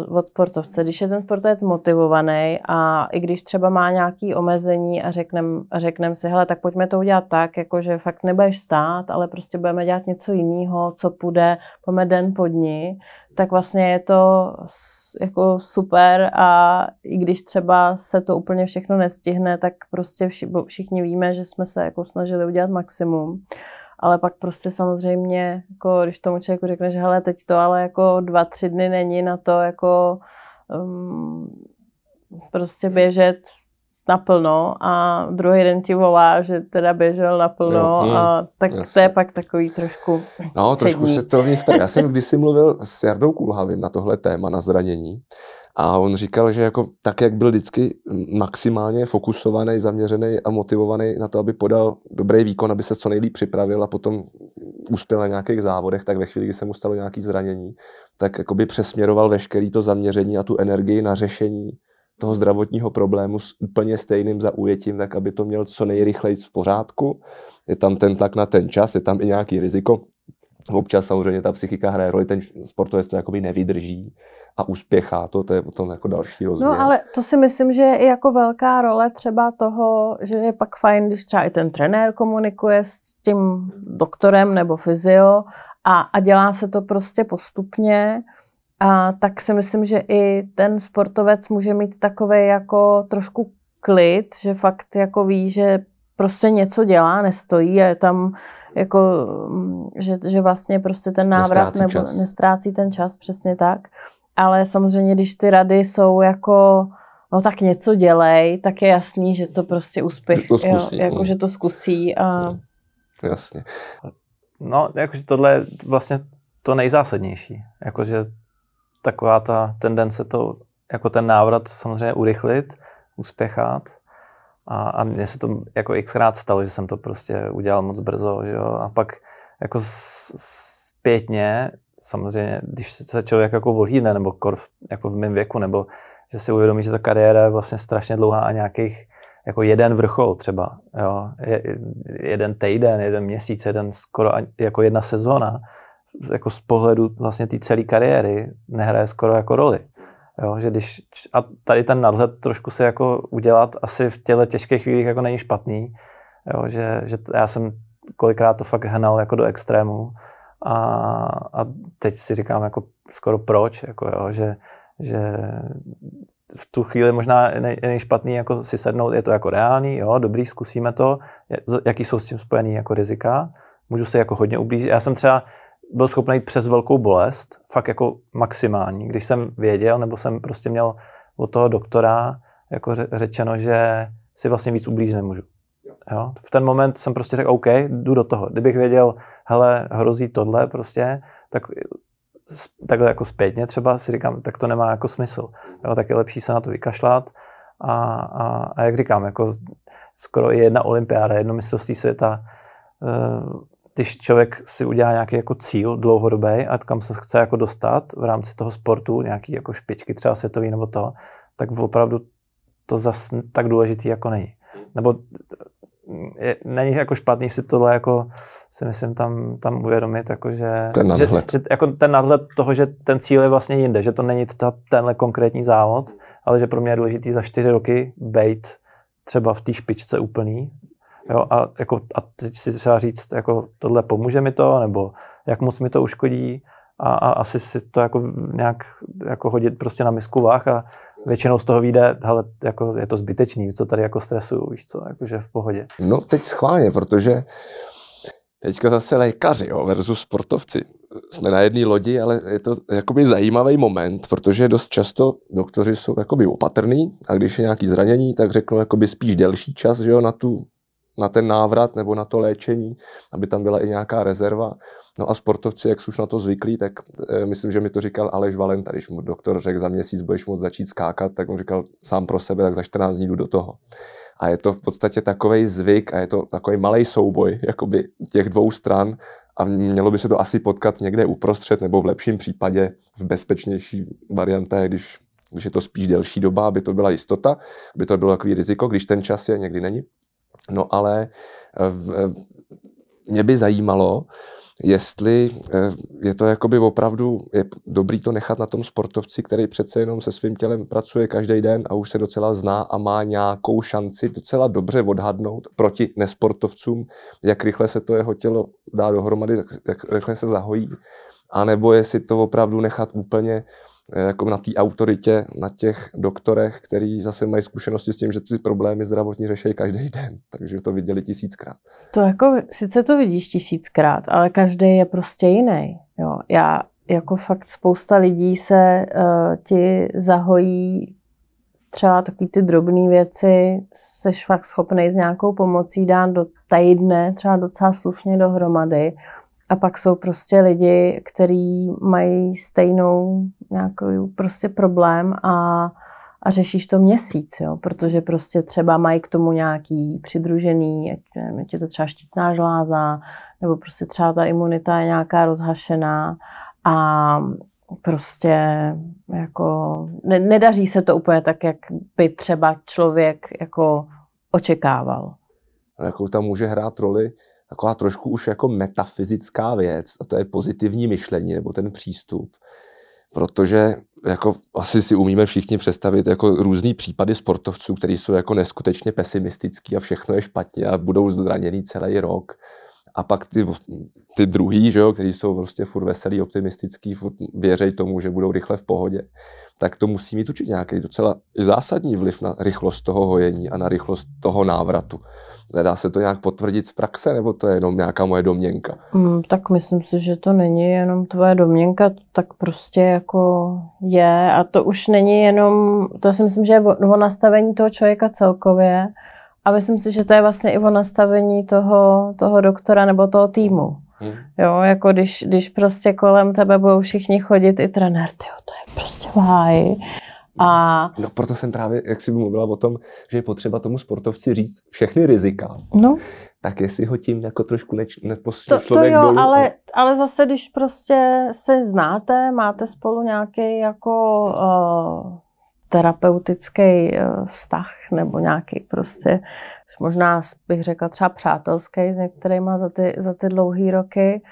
od sportovce. Když je ten sportovec motivovaný a i když třeba má nějaké omezení a řeknem si, hele, tak pojďme to udělat tak, jakože fakt nebudeš stát, ale prostě budeme dělat něco jiného, co půjde, pojďme den po dni, tak vlastně je to jako super a i když třeba se to úplně všechno nestihne, tak prostě všichni víme, že jsme se jako snažili udělat maximum. Ale pak prostě samozřejmě, jako když tomu člověku řekne, že hele, teď to ale jako 2-3 dny není na to jako prostě běžet naplno a druhý den ti volá, že teda běžel naplno a tak jasný. To je pak takový trošku no, střední. Trošku se to v nich... Já jsem kdysi mluvil s Jardou Kulhavým na tohle téma, na zranění. A on říkal, že jako tak, jak byl vždycky maximálně fokusovaný, zaměřený a motivovaný na to, aby podal dobrý výkon, aby se co nejlíp připravil a potom uspěl na nějakých závodech, tak ve chvíli, kdy se mu stalo nějaké zranění, tak jakoby přesměroval veškerý to zaměření a tu energii na řešení toho zdravotního problému s úplně stejným zaujetím, tak aby to měl co nejrychleji v pořádku. Je tam ten tlak na ten čas, je tam i nějaký riziko. Občas samozřejmě ta psychika hraje roli, ten sportovec to jakoby nevydrží a uspěchá to, to je potom jako další rozdíl. No ale to si myslím, že je jako velká role třeba toho, že je pak fajn, když třeba i ten trenér komunikuje s tím doktorem nebo fyzio a dělá se to prostě postupně, a tak si myslím, že i ten sportovec může mít takovej jako trošku klid, že fakt jako ví, že prostě něco dělá, nestojí a je tam jako, že vlastně prostě ten návrat nestrácí ten čas, přesně tak. Ale samozřejmě, když ty rady jsou jako, no tak něco dělej, tak je jasný, že to prostě uspěch, že to zkusí. A... Jasně. No, jakože tohle je vlastně to nejzásadnější. Jakože taková ta tendence to, jako ten návrat samozřejmě urychlit, uspěchat. A mně se to jako xkrát stalo, že jsem to prostě udělal moc brzo, že jo. A pak jako zpětně, samozřejmě, když se člověk jako volhýne, nebo jako v mém věku, nebo že si uvědomí, že ta kariéra je vlastně strašně dlouhá a nějakých jako jeden vrchol třeba, jo. Jeden týden, jeden měsíc, jako jedna sezóna, jako z pohledu vlastně té celé kariéry nehraje skoro jako roli. Jo, že když, a tady ten nadhled trošku se jako udělat asi v těchto těžkých chvílích jako není špatný, jo, že já jsem kolikrát to fakt hnal jako do extrému a teď si říkám jako skoro proč, jako jo, že v tu chvíli možná není špatný jako si sednout, je to jako reálný, jo, dobrý, zkusíme to, jaký jsou s tím spojený jako rizika, můžu se jako hodně ublížit, já jsem třeba byl schopný jít přes velkou bolest, fakt jako maximální. Když jsem věděl, nebo jsem prostě měl od toho doktora jako řečeno, že si vlastně víc ublížit nemůžu. Jo? V ten moment jsem prostě řekl, OK, jdu do toho. Kdybych věděl, hele, hrozí tohle prostě, tak takhle jako zpětně třeba si říkám, tak to nemá jako smysl. Jo? Tak je lepší se na to vykašlat a jak říkám, jako skoro i jedna olympiáda, jedno mistrovství světa, když člověk si udělá nějaký jako cíl dlouhodobý a kam se chce jako dostat v rámci toho sportu, nějaký jako špičky třeba světový nebo to, tak opravdu to zase tak důležitý jako není. Nebo není jako špatný si tohle jako si myslím tam uvědomit, jako že jako ten nadhled toho, že ten cíl je vlastně jinde, že to není tenhle konkrétní závod, ale že pro mě je důležitý za 4 roky bejt třeba v té špičce úplný. Jo, a teď si třeba říct, jako tohle pomůže mi to, nebo jak moc mi to uškodí a asi si to jako nějak jako hodit prostě na misku vah a většinou z toho vyjde, hele, jako je to zbytečný, co tady jako stresuju, víš co, jakože v pohodě. No teď schválně, protože teďka zase lékaři versus sportovci. Jsme na jedné lodi, ale je to jakoby zajímavý moment, protože dost často doktoři jsou jakoby opatrný a když je nějaký zranění, tak řeknou jakoby spíš delší čas, že jo, na ten návrat nebo na to léčení, aby tam byla i nějaká rezerva. No a sportovci, jak jsou už na to zvyklí, tak myslím, že mi to říkal Aleš Valenta, když mu doktor řekl, za měsíc budeš moct začít skákat, tak on říkal sám pro sebe, tak za 14 dní jdu do toho. A je to v podstatě takovej zvyk a je to takový malej souboj jakoby těch dvou stran a mělo by se to asi potkat někde uprostřed nebo v lepším případě v bezpečnější variantě, když je to spíš delší doba, aby to byla jistota, aby to bylo takový riziko, když ten čas je, někdy není. No ale mě by zajímalo, jestli je to jakoby opravdu je dobrý to nechat na tom sportovci, který přece jenom se svým tělem pracuje každý den a už se docela zná a má nějakou šanci docela dobře odhadnout proti nesportovcům, jak rychle se to jeho tělo dá dohromady, jak rychle se zahojí, anebo jestli to opravdu nechat úplně jako na té autoritě, na těch doktorech, kteří zase mají zkušenosti s tím, že ty problémy zdravotní řeší každý den, takže to viděli tisíckrát. To jako, sice to vidíš tisíckrát, ale každý je prostě jiný. Jo. Já jako fakt spousta lidí se ti zahojí třeba takový ty drobné věci, seš fakt schopnej s nějakou pomocí dát do týdne, třeba docela slušně dohromady. A pak jsou prostě lidi, kteří mají stejnou nějakou prostě problém a řešíš to měsíc, jo? Protože prostě třeba mají k tomu nějaký přidružený, ať je to třeba štítná žláza, nebo prostě třeba ta imunita je nějaká rozhašená a prostě jako nedaří se to úplně tak, jak by třeba člověk jako očekával. Jakou tam může hrát roli? Taková trošku už jako metafyzická věc a to je pozitivní myšlení nebo ten přístup, protože jako asi si umíme všichni představit jako různý případy sportovců, kteří jsou jako neskutečně pesimistický a všechno je špatně a budou zraněný celý rok. A pak ty druhý, že jo, kteří jsou prostě furt veselí, optimistický, furt věří tomu, že budou rychle v pohodě, tak to musí mít určitě nějaký docela zásadní vliv na rychlost toho hojení a na rychlost toho návratu. Nedá se to nějak potvrdit z praxe, nebo to je jenom nějaká moje domněnka? Tak myslím si, že to není jenom tvoje domněnka, tak prostě jako je a to už není jenom, to si myslím, že je o nastavení toho člověka celkově. A myslím si, že to je vlastně i o nastavení toho doktora nebo toho týmu. Jo, jako když prostě kolem tebe budou všichni chodit i trenér, tyjo, to je prostě v háji. No proto jsem právě, jak jsi mluvila o tom, že je potřeba tomu sportovci říct všechny rizika. No. Tak jestli ho tím jako trošku nepostříl člověk dolů. To jo, ale zase když prostě se znáte, máte spolu nějaký jako... terapeutický vztah nebo nějaký prostě, možná bych řekla třeba přátelský s některýma za ty dlouhý roky,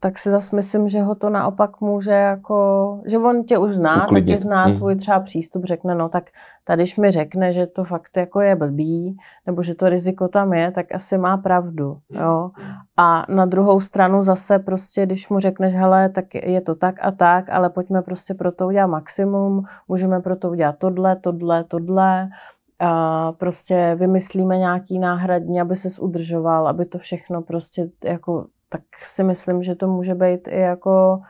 tak si zase myslím, že ho to naopak může jako, že on tě už zná, tak tě zná tvůj třeba přístup, řekne, no tak tady, když mi řekne, že to fakt jako je blbý, nebo že to riziko tam je, tak asi má pravdu, jo. A na druhou stranu zase prostě, když mu řekneš, hele, tak je to tak a tak, ale pojďme prostě pro to udělat maximum, můžeme pro to udělat tohle, a prostě vymyslíme nějaký náhradní, aby ses udržoval, aby to všechno prostě jako, tak si myslím, že to může být i jako,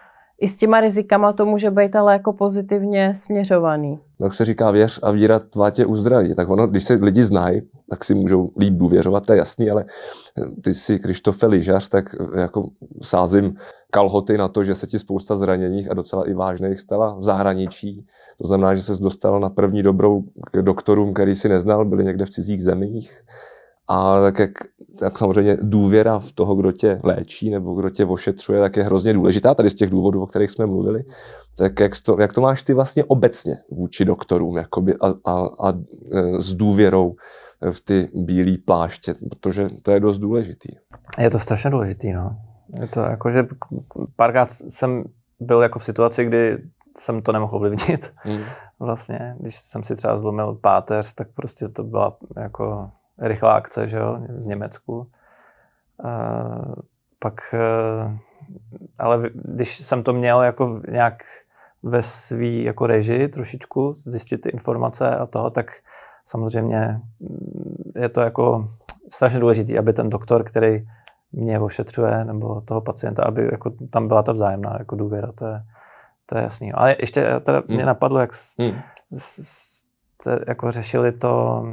i s těma rizikama to může být ale jako pozitivně směřovaný. Jak se říká, věř a víra tvá tě uzdraví. Tak ono, když se lidi znají, tak si můžou líp důvěřovat, to je jasný, ale ty si, Krištofe, lyžař, tak jako sázím kalhoty na to, že se ti spousta zraněních a docela i vážných stala v zahraničí. To znamená, že se dostal na první dobrou k doktorům, který si neznal, byli někde v cizích zemích. A tak samozřejmě důvěra v toho, kdo tě léčí nebo kdo tě ošetřuje, tak je hrozně důležitá tady z těch důvodů, o kterých jsme mluvili. Tak jak to máš ty vlastně obecně vůči doktorům jakoby, a s důvěrou v ty bílý pláště, protože to je dost důležitý. Je to strašně důležitý, no. Je to jako, že párkrát jsem byl jako v situaci, kdy jsem to nemohl ovlivnit. Vlastně, když jsem si třeba zlomil páteř, tak prostě to byla jako rychlá akce, že jo, v Německu. Pak, ale když jsem to měl jako nějak ve svý jako režii trošičku, zjistit ty informace a toho, tak samozřejmě je to jako strašně důležitý, aby ten doktor, který mě ošetřuje, nebo toho pacienta, aby jako tam byla ta vzájemná jako důvěra, to je jasný. Ale ještě teda mě napadlo, jak jste jako řešili to,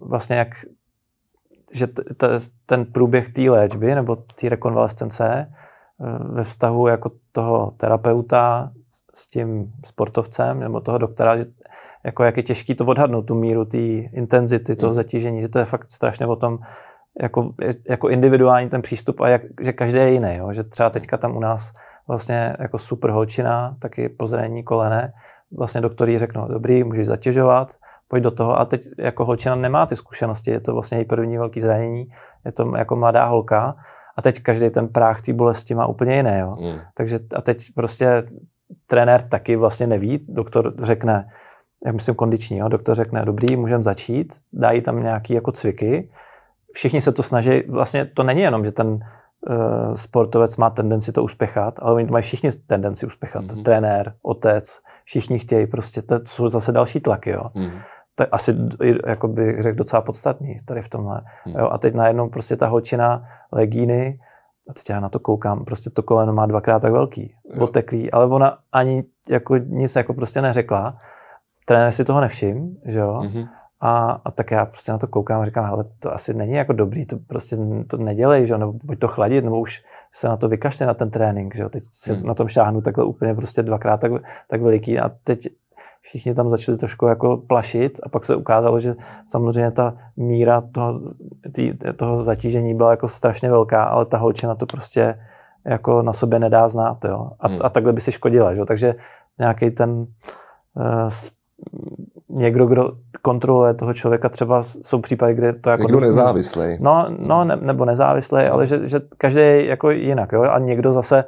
vlastně jak, že ten průběh té léčby nebo té rekonvalescence ve vztahu jako toho terapeuta s tím sportovcem nebo toho doktora, že jako jak je těžký to odhadnout, tu míru, té intenzity, toho zatížení, že to je fakt strašně o tom, jako individuální ten přístup a jak, že každý je jiný, jo? Že třeba teďka tam u nás vlastně jako super holčina, taky po zranění kolene, vlastně doktorí řeknou, dobrý, můžeš zatěžovat, pojď do toho, a teď jako holčina nemá ty zkušenosti, je to vlastně její první velký zranění, je to jako mladá holka a teď každý ten práh té bolesti má úplně jiný, jo? Takže a teď prostě trenér taky vlastně neví, doktor řekne, já myslím kondiční, jo? Doktor řekne, dobrý, můžeme začít, dají tam nějaký jako cviky, všichni se to snaží, vlastně to není jenom, že ten sportovec má tendenci to uspěchat, ale oni mají všichni tendenci uspěchat. Trenér, otec, všichni chtějí, prostě to jsou zase další tlaky, jo. To je asi, jako bych řekl, docela podstatný tady v tomhle. Jo, a teď najednou prostě ta holčina legíny, a teď já na to koukám, prostě to koleno má dvakrát tak velký, oteklý, ale ona ani jako nic jako prostě neřekla. Trenér si toho nevšim, že jo. A tak já prostě na to koukám a říkám, hele, to asi není jako dobrý, to prostě to nedělej, že? Nebo pojď to chladit, nebo už se na to vykažte na ten trénink, že? Teď si na tom šáhnu takhle úplně prostě dvakrát tak veliký a teď všichni tam začali trošku jako plašit a pak se ukázalo, že samozřejmě ta míra toho zatížení byla jako strašně velká, ale ta holčina to prostě jako na sobě nedá znát, jo? A takhle by si škodila, že? Takže nějaký ten někdo, kdo kontroluje toho člověka, třeba jsou případy, kde to jako... Někdo nezávislej. Nebo nezávislej, ale že každý je jako jinak, jo? A někdo zase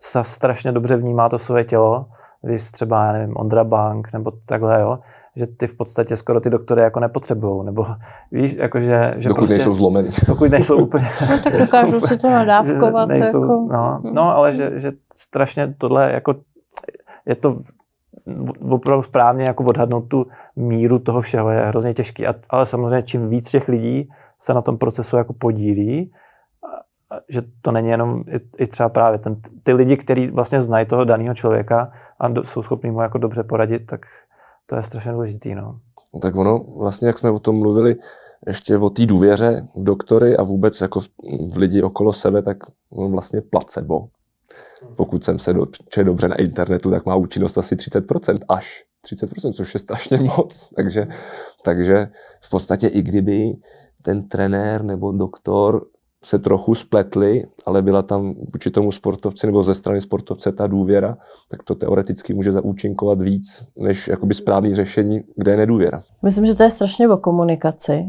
se strašně dobře vnímá to svoje tělo, když třeba, já nevím, Ondra Bank, nebo takhle, jo? Že ty v podstatě skoro ty doktory jako nepotřebujou, nebo víš, jakože... Dokud prostě, nejsou zlomeny. Dokud nejsou úplně... tak dokážou si to nadávkovat. Nejsou, jako... ale že strašně tohle jako... Je to... opravdu správně jako odhadnout tu míru toho všeho je hrozně těžký, ale samozřejmě čím víc těch lidí se na tom procesu jako podílí, že to není jenom i třeba právě ty lidi, kteří vlastně znají toho daného člověka a jsou schopní mu jako dobře poradit, tak to je strašně důležitý. Tak ono, vlastně jak jsme o tom mluvili, ještě o té důvěře v doktory a vůbec jako v lidi okolo sebe, tak vlastně placebo. Pokud jsem se dočetl dobře na internetu, tak má účinnost asi 30%, až 30%, což je strašně moc. Takže v podstatě i kdyby ten trenér nebo doktor se trochu spletli, ale byla tam vůči tomu sportovci nebo ze strany sportovce ta důvěra, tak to teoreticky může zaúčinkovat víc, než jakoby správný řešení, kde je nedůvěra. Myslím, že to je strašně o komunikaci.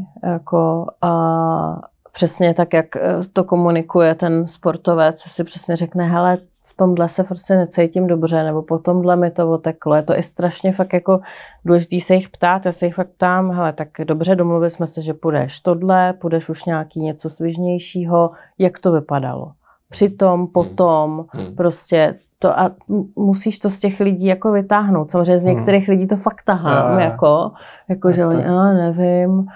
Přesně tak, jak to komunikuje ten sportovec, si přesně řekne, hele, v tomhle se prostě necítím dobře, nebo po tomhle mi to oteklo. Je to i strašně fakt jako důležitý se jich ptát, já se jich fakt ptám, hele, tak dobře, domluvili jsme se, že půjdeš tohle, půjdeš už nějaký něco svižnějšího, jak to vypadalo. Přitom, potom, prostě to a musíš to z těch lidí jako vytáhnout. Samozřejmě z některých lidí to fakt tahám, že oni, nevím.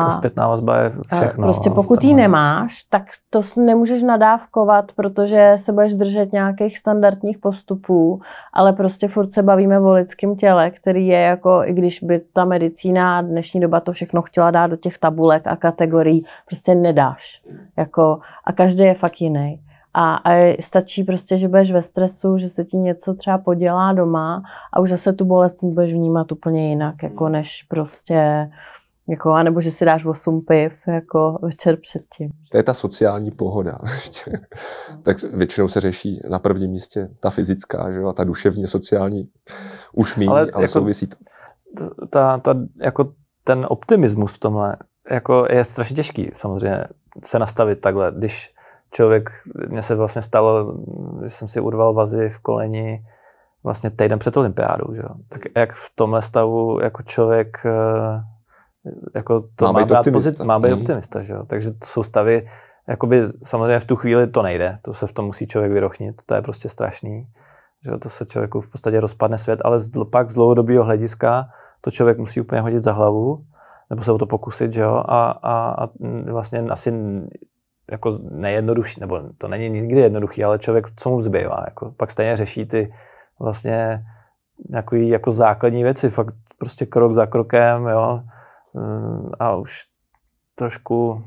Ta zpětná vazba je všechno. Prostě pokud ji nemáš, tak to nemůžeš nadávkovat, protože se budeš držet nějakých standardních postupů, ale prostě furt se bavíme o lidském těle, který je jako, i když by ta medicína dnešní doba to všechno chtěla dát do těch tabulek a kategorií, prostě nedáš. A každý je fakt jiný. A stačí prostě, že budeš ve stresu, že se ti něco třeba podělá doma a už zase tu bolest budeš vnímat úplně jinak, jako než prostě... A nebo že si dáš 8 piv jako večer předtím. To je ta sociální pohoda. Tak většinou se řeší na prvním místě ta fyzická, že? A ta duševně sociální už míň, ale jako souvisí to. Jako ten optimismus v tomhle jako je strašně těžký samozřejmě se nastavit takhle. Když člověk, mně se vlastně stalo, že jsem si urval vazy v koleni vlastně týden před olympiádou. Že? Tak jak v tomhle stavu jako člověk... Jako to má být optimista, že jo? Takže to jsou stavy jakoby samozřejmě v tu chvíli to nejde, to se v tom musí člověk vyrochnit, to je prostě strašný, že to se člověku v podstatě rozpadne svět, ale pak z dlouhodobého hlediska to člověk musí úplně hodit za hlavu, nebo se o to pokusit, že jo, a vlastně asi jako nejjednodušší, nebo to není nikdy jednoduchý, ale člověk, co mu zbývá, jako pak stejně řeší ty vlastně jako základní věci, fakt prostě krok za krokem, jo, a už trošku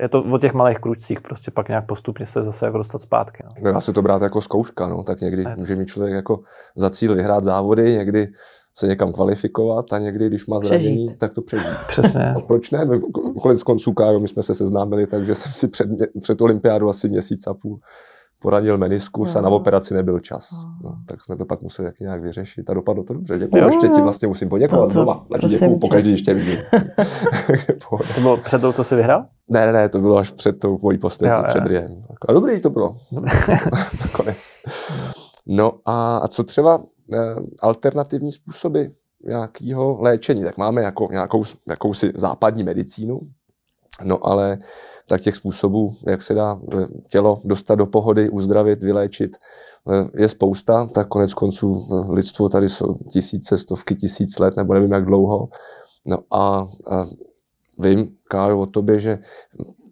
je to o těch malých kručcích, prostě pak nějak postupně se zase jako dostat zpátky. No. Dá se to brát jako zkouška, no, tak někdy může mít člověk jako za cíl vyhrát závody, někdy se někam kvalifikovat a někdy, když má zranění, tak to přežít. Přesně. A proč ne? Konec konců, Kájo, my jsme se seznámili, takže jsem si před olympiádu asi měsíc a půl poradil meniskus a na operaci nebyl čas. No, tak jsme to pak museli jak nějak vyřešit a dopadlo to dobře. Děkuju, ještě ti vlastně musím poděkovat znova. Děkuju, pokaždé ještě vidím. To bylo před tou, co jsi vyhrál? Ne, to bylo až před tou mojí poslední, před Riem. A dobrý to bylo. Nakonec. No a co třeba alternativní způsoby nějakého léčení? Tak máme jakousi západní medicínu, no ale tak těch způsobů, jak se dá tělo dostat do pohody, uzdravit, vyléčit, je spousta. Tak konec konců lidstvo tady jsou tisíce, stovky tisíc let, nebo nevím jak dlouho. No a vím, Kájo, o tobě, že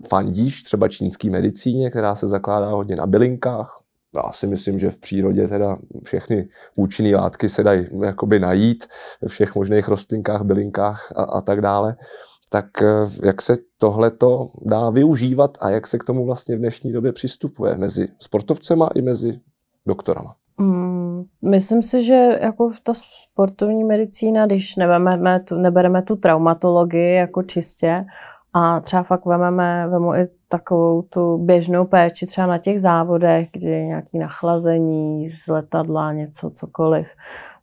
fandíš třeba čínský medicíně, která se zakládá hodně na bylinkách. Já si myslím, že v přírodě teda všechny účinné látky se dají jakoby najít ve všech možných rostlinkách, bylinkách a tak dále. Tak jak se tohleto dá využívat a jak se k tomu vlastně v dnešní době přistupuje mezi sportovcema i mezi doktorama? Myslím si, že jako ta sportovní medicína, když nebereme tu traumatologii jako čistě a třeba fakt vemu i takovou tu běžnou péči třeba na těch závodech, kdy je nějaké nachlazení z letadla, něco, cokoliv,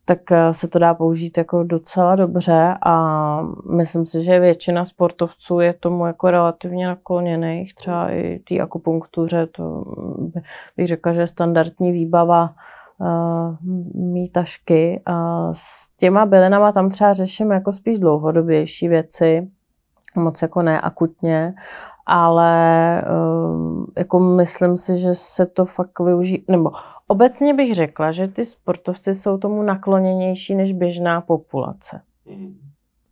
tak se to dá použít jako docela dobře a myslím si, že většina sportovců je tomu jako relativně nakloněných, třeba i té akupunktuře, to bych řekla, že je standardní výbava mý tašky. S těma bylinama tam třeba řeším jako spíš dlouhodobější věci, moc jako ne akutně, ale jako myslím si, že se to fakt využije, nebo obecně bych řekla, že ty sportovci jsou tomu nakloněnější než běžná populace.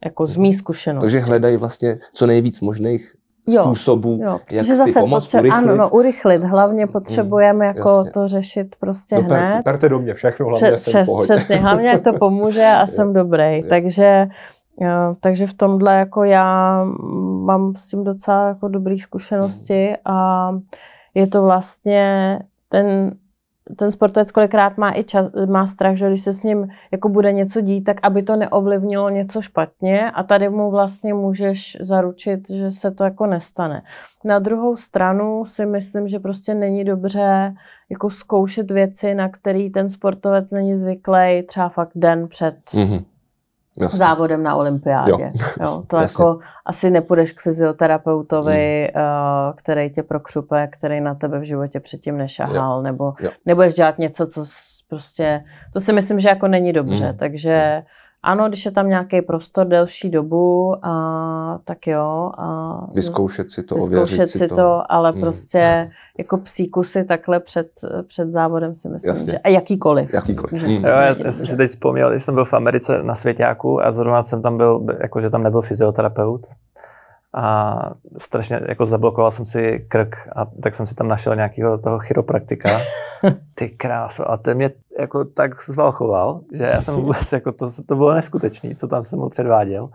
Jako z mý zkušenosti. Takže hledají vlastně co nejvíc možných způsobů, jak si zase pomoct, urychlit. Ano, urychlit. Hlavně potřebujeme jako to řešit prostě hned. Perte do mě všechno, hlavně jsem v pohodě. Přesně, hlavně jak to pomůže a jsem dobrý. Takže v tomhle jako já mám s tím docela jako dobré zkušenosti a je to vlastně ten sportovec kolikrát má i čas, má strach, že když se s ním jako bude něco dít, tak aby to neovlivnilo něco špatně a tady mu vlastně můžeš zaručit, že se to jako nestane. Na druhou stranu si myslím, že prostě není dobře jako zkoušet věci, na které ten sportovec není zvyklý, třeba fakt den před závodem na olympiádě. Jo, to jako asi nepůjdeš k fyzioterapeutovi, který tě prokřupe, který na tebe v životě předtím nešahal, nebo nebudeš dělat něco, co prostě, to si myslím, že jako není dobře, takže ano, když je tam nějaký prostor delší dobu, tak jo. Vyzkoušet si to, ověřit si to, ale prostě jako psíku si takhle před závodem si myslím, že a jakýkoliv. Já jsem si teď vzpomněl, když jsem byl v Americe na Svěťáku a zrovna jsem tam byl, jakože tam nebyl fyzioterapeut a strašně jako zablokoval jsem si krk a tak jsem si tam našel nějakého toho chiropraktika. Ty kráso, a ten mě jako tak zvalchoval, že já jsem vůbec, jako to bylo neskutečný, co tam jsem mu předváděl.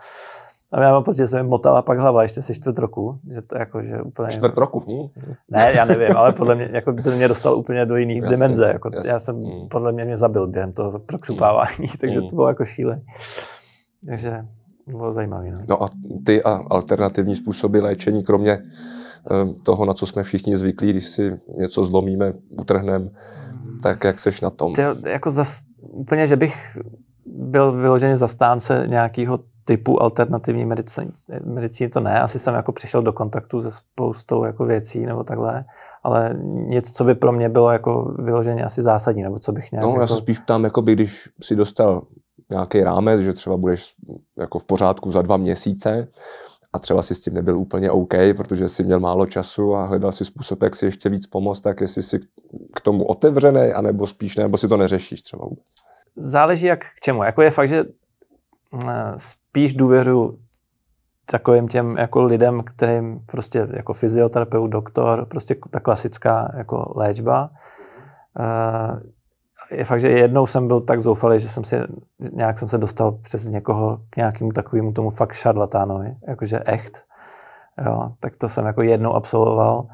A já mám pocit, že se mi motala pak hlava ještě se 4 roku, že to jako, že úplně... 4 roku? Ne, já nevím, ale podle mě, jako to mě dostal úplně do jiných dimenze, jako já jsem, podle mě zabil během toho prokřupávání, takže to bylo jako šílené. Takže... Bylo zajímavé. No a ty a alternativní způsoby léčení, kromě toho, na co jsme všichni zvyklí, když si něco zlomíme, utrhneme, tak jak seš na tom? Jako úplně, že bych byl vyložený zastánce nějakého typu alternativní medicíny, to ne. Asi jsem jako přišel do kontaktu se spoustou jako věcí nebo takhle, ale něco, co by pro mě bylo jako vyloženě asi zásadní, nebo co bych nějak... No, já se spíš ptám, jako by, když si dostal nějaký rámec, že třeba budeš jako v pořádku za 2 měsíce a třeba si s tím nebyl úplně OK, protože si měl málo času a hledal si způsob, jak si ještě víc pomoct, tak jestli si k tomu otevřený, anebo spíš ne, nebo si to neřešíš třeba vůbec. Záleží jak k čemu. Jako je fakt, že spíš důvěřuji takovým těm jako lidem, kterým prostě jako fyzioterapeut, doktor, prostě ta klasická jako léčba. Je fakt, že jednou jsem byl tak zoufalý, že jsem se dostal přes někoho k nějakému takovému tomu fakt šarlatánovi, jakože echt. Jo, tak to jsem jako jednou absolvoval.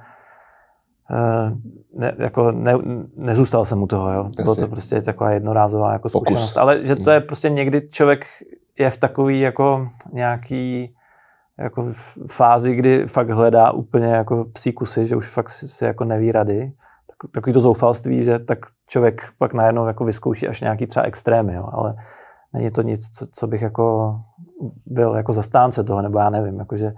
Nezůstal jsem u toho, jo. Bylo to prostě taková jednorázová jako zkušenost. Ale že to je prostě někdy člověk je v takový jako nějaký jako fázi, kdy fakt hledá úplně jako psí kusy, že už fakt si jako neví rady. Takový to zoufalství, že tak člověk pak najednou jako vyzkouší až nějaký třeba extrémy, jo, ale není to nic, co bych jako byl jako zastánce toho, nebo já nevím, jakože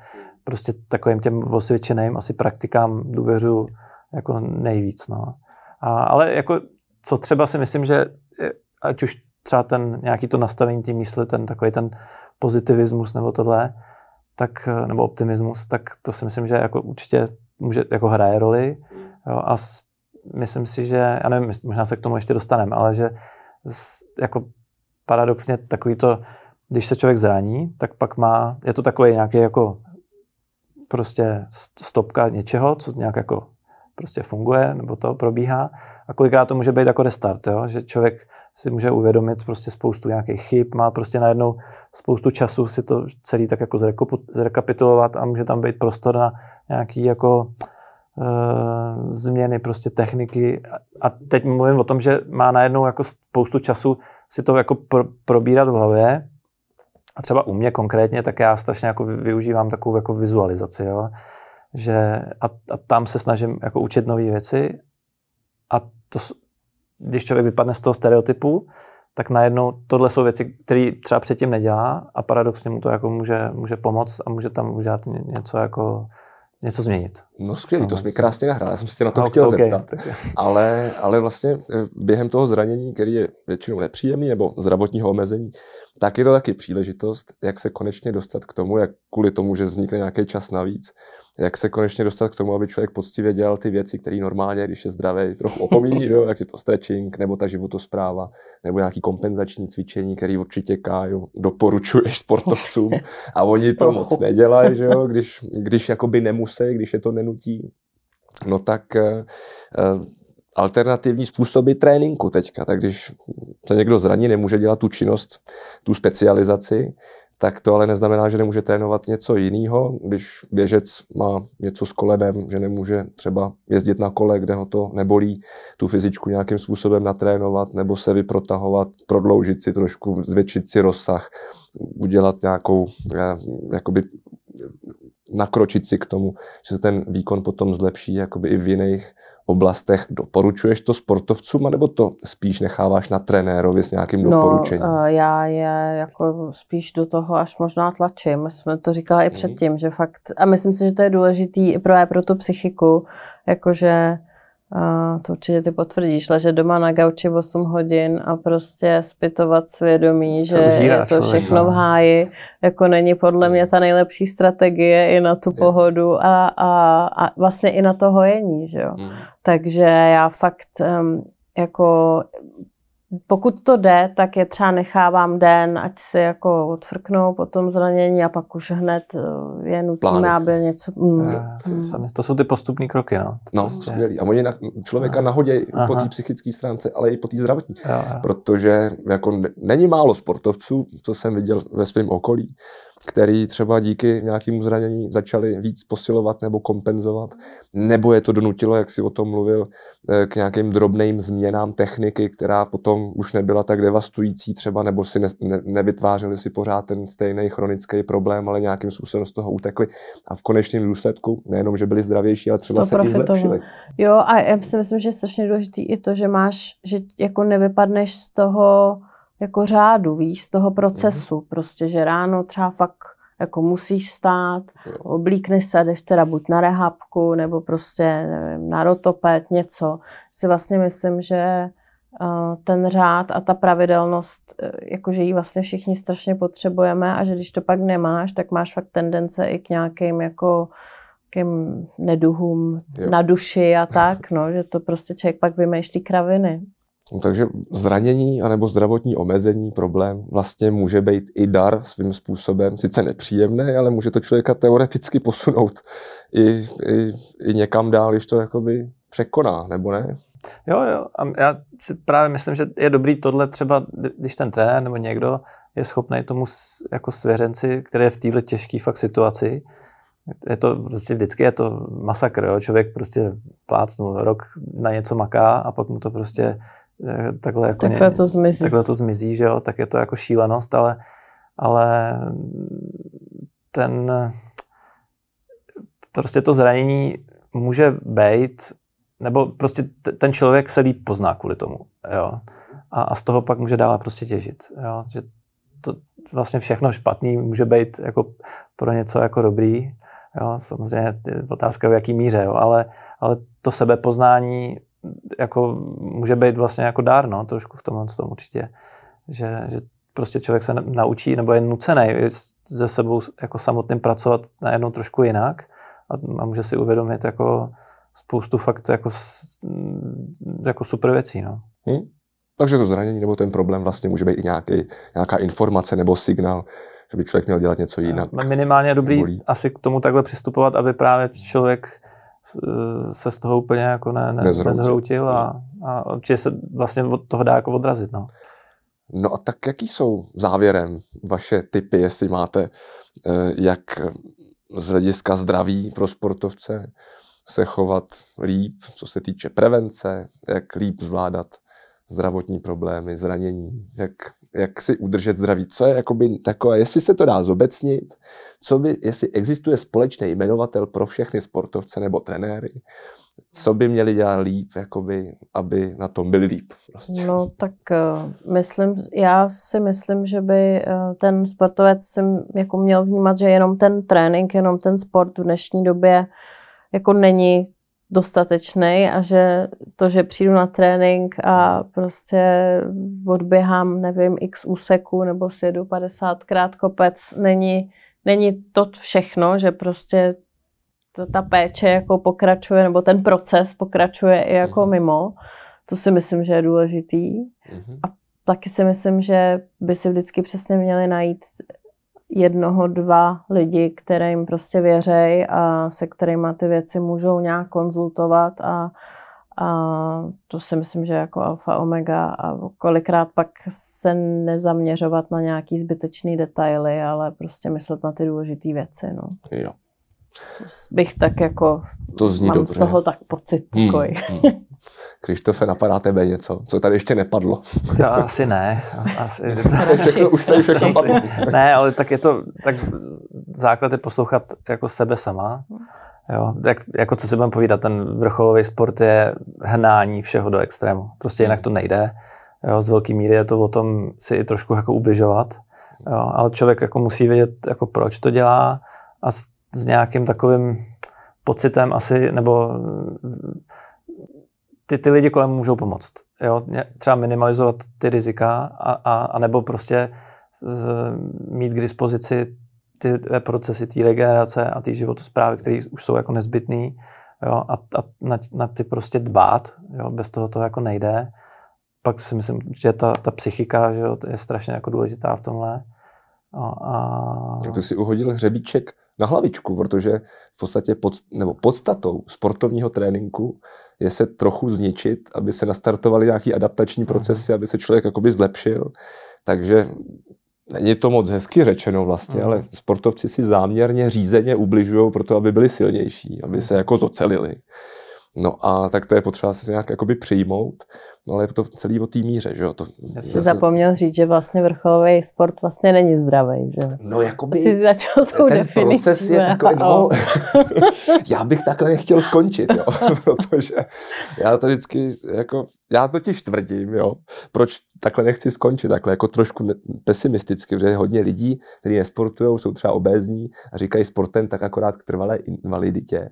prostě takovým těm osvědčeným asi praktikám důvěřuji jako nejvíc, no. Ale jako co třeba si myslím, že ať už třeba ten nějaký to nastavení té mysli, ten takový ten pozitivismus nebo tohle, tak, nebo optimismus, tak to si myslím, že jako určitě může, jako hraje roli, jo, a myslím si, že, já nevím, možná se k tomu ještě dostaneme, ale že jako paradoxně takový to, když se člověk zraní, tak pak má, je to takový nějaký jako prostě stopka něčeho, co nějak jako prostě funguje, nebo to probíhá. A kolikrát to může být jako restart, jo? Že člověk si může uvědomit prostě spoustu nějakých chyb, má prostě najednou spoustu času si to celý tak jako zrekapitulovat a může tam být prostor na nějaký jako změny prostě techniky. A teď mluvím o tom, že má najednou jako spoustu času si to jako probírat v hlavě. A třeba u mě konkrétně, tak já strašně jako využívám takovou jako vizualizaci, jo? Že a tam se snažím jako učit nové věci a to, když člověk vypadne z toho stereotypu, tak najednou tohle jsou věci, které třeba předtím nedělá a paradoxně mu to jako může pomoct a může tam udělat něco jako něco změnit. No skvělý, to jsi mi krásně nahrál, já jsem se tě na to chtěl zeptat. Ale vlastně během toho zranění, který je většinou nepříjemný nebo zdravotního omezení, tak je to taky příležitost, jak se konečně dostat k tomu, jak kvůli tomu, že vznikne nějaký čas navíc, jak se konečně dostat k tomu, aby člověk poctivě dělal ty věci, které normálně, když je zdravý, trochu opomíjí, jak je to stretching, nebo ta životospráva, nebo nějaký kompenzační cvičení, který určitě Kájo doporučuješ sportovcům a oni to moc nedělají, že jo, když jakoby nemusí, když je to nenutí. No tak alternativní způsoby tréninku teďka, tak když se někdo zraní, nemůže dělat tu činnost, tu specializaci, tak to ale neznamená, že nemůže trénovat něco jiného. Když běžec má něco s kolenem, že nemůže třeba jezdit na kole, kde ho to nebolí, tu fyzičku nějakým způsobem natrénovat, nebo se vyprotahovat, prodloužit si trošku, zvětšit si rozsah, udělat nějakou, jakoby nakročit si k tomu, že se ten výkon potom zlepší jakoby i v jiných oblastech. Doporučuješ to sportovcům, nebo to spíš necháváš na trenérovi s nějakým doporučením? No, já je jako spíš do toho až možná tlačím. Jsme to říkala i předtím, že fakt, a myslím si, že to je důležitý i pro tu psychiku, jakože to určitě ty potvrdíš, ležet doma na gauči 8 hodin a prostě zpytovat svědomí, že je to všechno v háji, jako není podle mě ta nejlepší strategie i na tu pohodu a vlastně i na to hojení, že jo. Takže já fakt jako pokud to jde, tak je třeba nechávám den, ať si jako odfrknou po tom zranění a pak už hned je nutíme, aby něco... To jsou ty postupní kroky, no. No, skvělý. A oni člověka nahodějí po té psychické stránce, ale i po té zdravotní. Protože jako není málo sportovců, co jsem viděl ve svém okolí, který třeba díky nějakému zranění začali víc posilovat nebo kompenzovat, nebo je to donutilo, jak si o tom mluvil, k nějakým drobným změnám techniky, která potom už nebyla tak devastující třeba, nebo si nevytvářeli si pořád ten stejný chronický problém, ale nějakým způsobem z toho utekli a v konečném důsledku nejenom, že byli zdravější, ale třeba to se i zlepšili. Jo, a já si myslím, že je strašně důležitý i to, že máš, že jako nevypadneš z toho jako řádu, víš, z toho procesu. Prostě, že ráno třeba fakt jako musíš stát, oblíkneš se, jdeš teda buď na rehabku, nebo prostě nevím, na rotoped, něco. Si vlastně myslím, že ten řád a ta pravidelnost, jakože ji vlastně všichni strašně potřebujeme a že když to pak nemáš, tak máš fakt tendence i k nějakým jako neduhům na duši a tak, no, že to prostě člověk pak vymýšlí kraviny. Takže zranění anebo zdravotní omezení, problém vlastně může být i dar svým způsobem, sice nepříjemný, ale může to člověka teoreticky posunout i někam dál, když to jakoby překoná, nebo ne? Jo, a já si právě myslím, že je dobrý tohle třeba, když ten trenér nebo někdo je schopný tomu jako svěřenci, který je v této těžké fakt situaci, je to prostě vždycky je to masakr, jo? Člověk prostě plácnul, rok na něco maká a pak mu to prostě takhle to zmizí, že jo? Tak je to jako šílenost, ale ten prostě to zranění může být, nebo prostě ten člověk se líp pozná kvůli tomu, jo? A z toho pak může dál prostě těžit, jo? Že to vlastně všechno špatný může být jako pro něco jako dobrý, jo? Samozřejmě je otázka v jaký míře, jo? Ale to sebepoznání jako může být vlastně jako dár, no, trošku v tomhle tom určitě, že prostě člověk se naučí nebo je nucený se sebou jako samotným pracovat najednou trošku jinak a může si uvědomit jako spoustu fakt jako super věcí, no. Takže to zranění nebo ten problém vlastně může být i nějaká informace nebo signál, že by člověk měl dělat něco jinak. Minimálně dobrý nebolí. Asi k tomu takhle přistupovat, aby právě člověk se z toho úplně jako nezhroutil a určitě se vlastně od toho dá jako odrazit. No. No a tak jaký jsou závěrem vaše tipy, jestli máte, jak z hlediska zdraví pro sportovce se chovat líp, co se týče prevence, jak líp zvládat zdravotní problémy, zranění, jak si udržet zdraví, co je jakoby takové, jestli se to dá zobecnit, jestli existuje společný jmenovatel pro všechny sportovce nebo trenéry, co by měli dělat líp, jakoby, aby na tom byli líp. Prostě. No tak já si myslím, že by ten sportovec jako měl vnímat, že jenom ten trénink, jenom ten sport v dnešní době jako není dostatečnej a že to, že přijdu na trénink a prostě odběhám, nevím, x úseků nebo si jedu 50krát kopec, není to všechno, že prostě ta péče jako pokračuje, nebo ten proces pokračuje i jako mimo. To si myslím, že je důležitý. A taky si myslím, že by si vždycky přesně měli najít jednoho, dva lidi, které jim prostě věřej a se kterýma ty věci můžou nějak konzultovat a to si myslím, že jako alfa omega a kolikrát pak se nezaměřovat na nějaký zbytečný detaily, ale prostě myslet na ty důležité věci. No. Jo. To bych tak jako, to zní mám dobře. Z toho tak pocit takový. Krištofe, napadá tebe něco, co tady ještě nepadlo? Jo, asi ne. Ne, ale tak je to, tak základ je poslouchat jako sebe sama. Jo, jako co si budeme povídat, ten vrcholový sport je hnání všeho do extrému. Prostě jinak to nejde. Jo, z velké míry je to o tom si i trošku jako ubližovat. Jo, ale člověk jako musí vědět, jako proč to dělá a s nějakým takovým pocitem asi, nebo ty lidi kolem můžou pomoct. Jo? Třeba minimalizovat ty rizika a nebo prostě mít k dispozici ty procesy té regenerace a ty životosprávy, které už jsou jako nezbytný, jo? A na ty prostě dbát, jo? Bez toho to jako nejde. Pak si myslím, že ta psychika, že jo, je strašně jako důležitá v tomhle. Ty si uhodil hřebíček na hlavičku, protože v podstatě podstatou sportovního tréninku je se trochu zničit, aby se nastartovaly nějaký adaptační procesy, aby se člověk jakoby zlepšil. Takže není to moc hezky řečeno vlastně, ale sportovci si záměrně řízeně ubližují pro to, aby byli silnější, aby se jako zocelili. No a tak to je potřeba si nějak jakoby přijmout, no ale je to celý o té míře, že jo? Zapomněl říct, že vlastně vrcholový sport vlastně není zdravý, že? No jakoby jsi začal tou definicí. Proces je takový, no, já bych takhle nechtěl skončit, jo, protože já to vždycky, jako, já totiž tvrdím, jo, proč takhle nechci skončit, takhle jako trošku pesimisticky, protože hodně lidí, kteří nesportujou, jsou třeba obézní a říkají sportem tak akorát k trvalé invaliditě.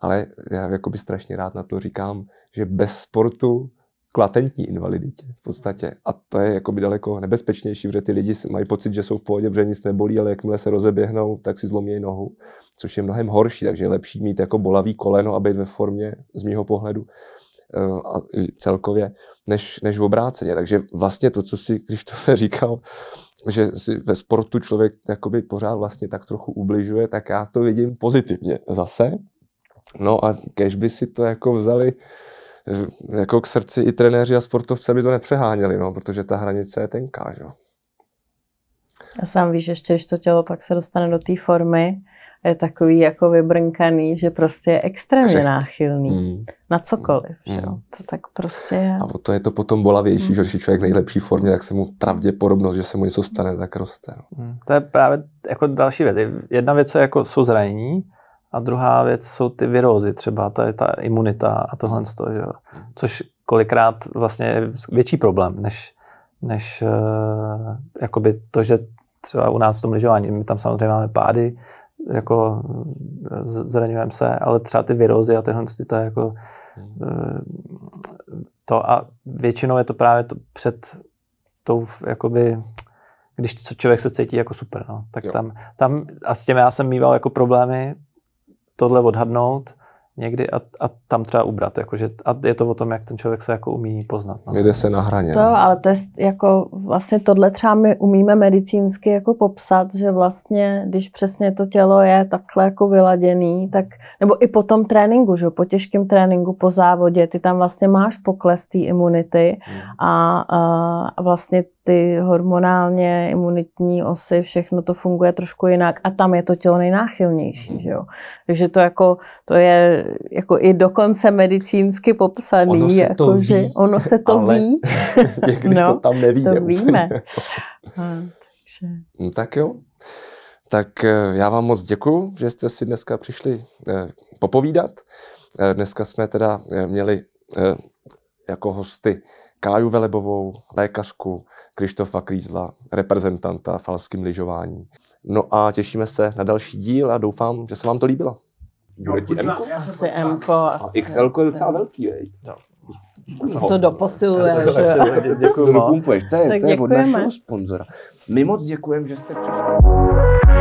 Ale já jakoby strašně rád na to říkám, že bez sportu klatentní invaliditě v podstatě. A to je jakoby daleko nebezpečnější, protože ty lidi mají pocit, že jsou v pohodě, protože nic nebolí, ale jakmile se rozeběhnou, tak si zlomí nohu, což je mnohem horší, takže je lepší mít jako bolavý koleno a být ve formě z mýho pohledu a celkově, než v obráceně. Takže vlastně to, co si Krištofe říkal, že si ve sportu člověk jakoby pořád vlastně tak trochu ubližuje, tak já to vidím pozitivně zase. No a kež by si to jako vzali jako k srdci i trenéři a sportovci, by to nepřeháněli, no, protože ta hranice je tenká, jo. A sám víš, ještě když to tělo pak se dostane do té formy, je takový jako vybrnkaný, že prostě je extrémně náchylný na cokoliv, že jo. To tak prostě je. A to je to potom bolavější, že když je člověk v nejlepší formě, tak se mu pravděpodobnost, že se mu něco stane, tak roste. No. To je právě jako další věc. Jedna věc je jako jsou zranění, a druhá věc jsou ty virózy, třeba ta imunita a tohle z toho, že jo. Což kolikrát vlastně je větší problém, než jakoby to, že třeba u nás v tom lyžování, my tam samozřejmě máme pády, jako zraňujeme se, ale třeba ty virózy a tyhle, to je jako to a většinou je to právě to před tou, jakoby, když člověk se cítí jako super, no, tak tam a s těmi já jsem mýval jako problémy, tohle odhadnout někdy a tam třeba ubrat. Jakože, a je to o tom, jak ten člověk se jako umí poznat. No. Jde se na hraně. To, ale to je jako vlastně tohle třeba my umíme medicínsky jako popsat, že vlastně, když přesně to tělo je takhle jako vyladěný, tak, nebo i po tom tréninku, že po těžkém tréninku, po závodě, ty tam vlastně máš pokles té imunity a vlastně ty hormonálně, imunitní osy, všechno to funguje trošku jinak a tam je to tělo nejnáchylnější, že jo. Takže to je jako i dokonce medicínsky popsaný, ono se jako, to ví, že ono se to ale ví. Když no, to tam neví, to víme. No, tak jo. Tak já vám moc děkuju, že jste si dneska přišli popovídat. Dneska jsme teda měli jako hosty Káju Velebovou, lékařku, Krištofa Krýzla, reprezentanta v alpském lyžování. No a těšíme se na další díl a doufám, že se vám to líbilo. Bude ti M-ko? Asi M-ko. A XL-ko je docela velký, vej? To doposiluje. To dopumpuješ. To je od našeho sponzora. My moc děkujeme, že jste přišli.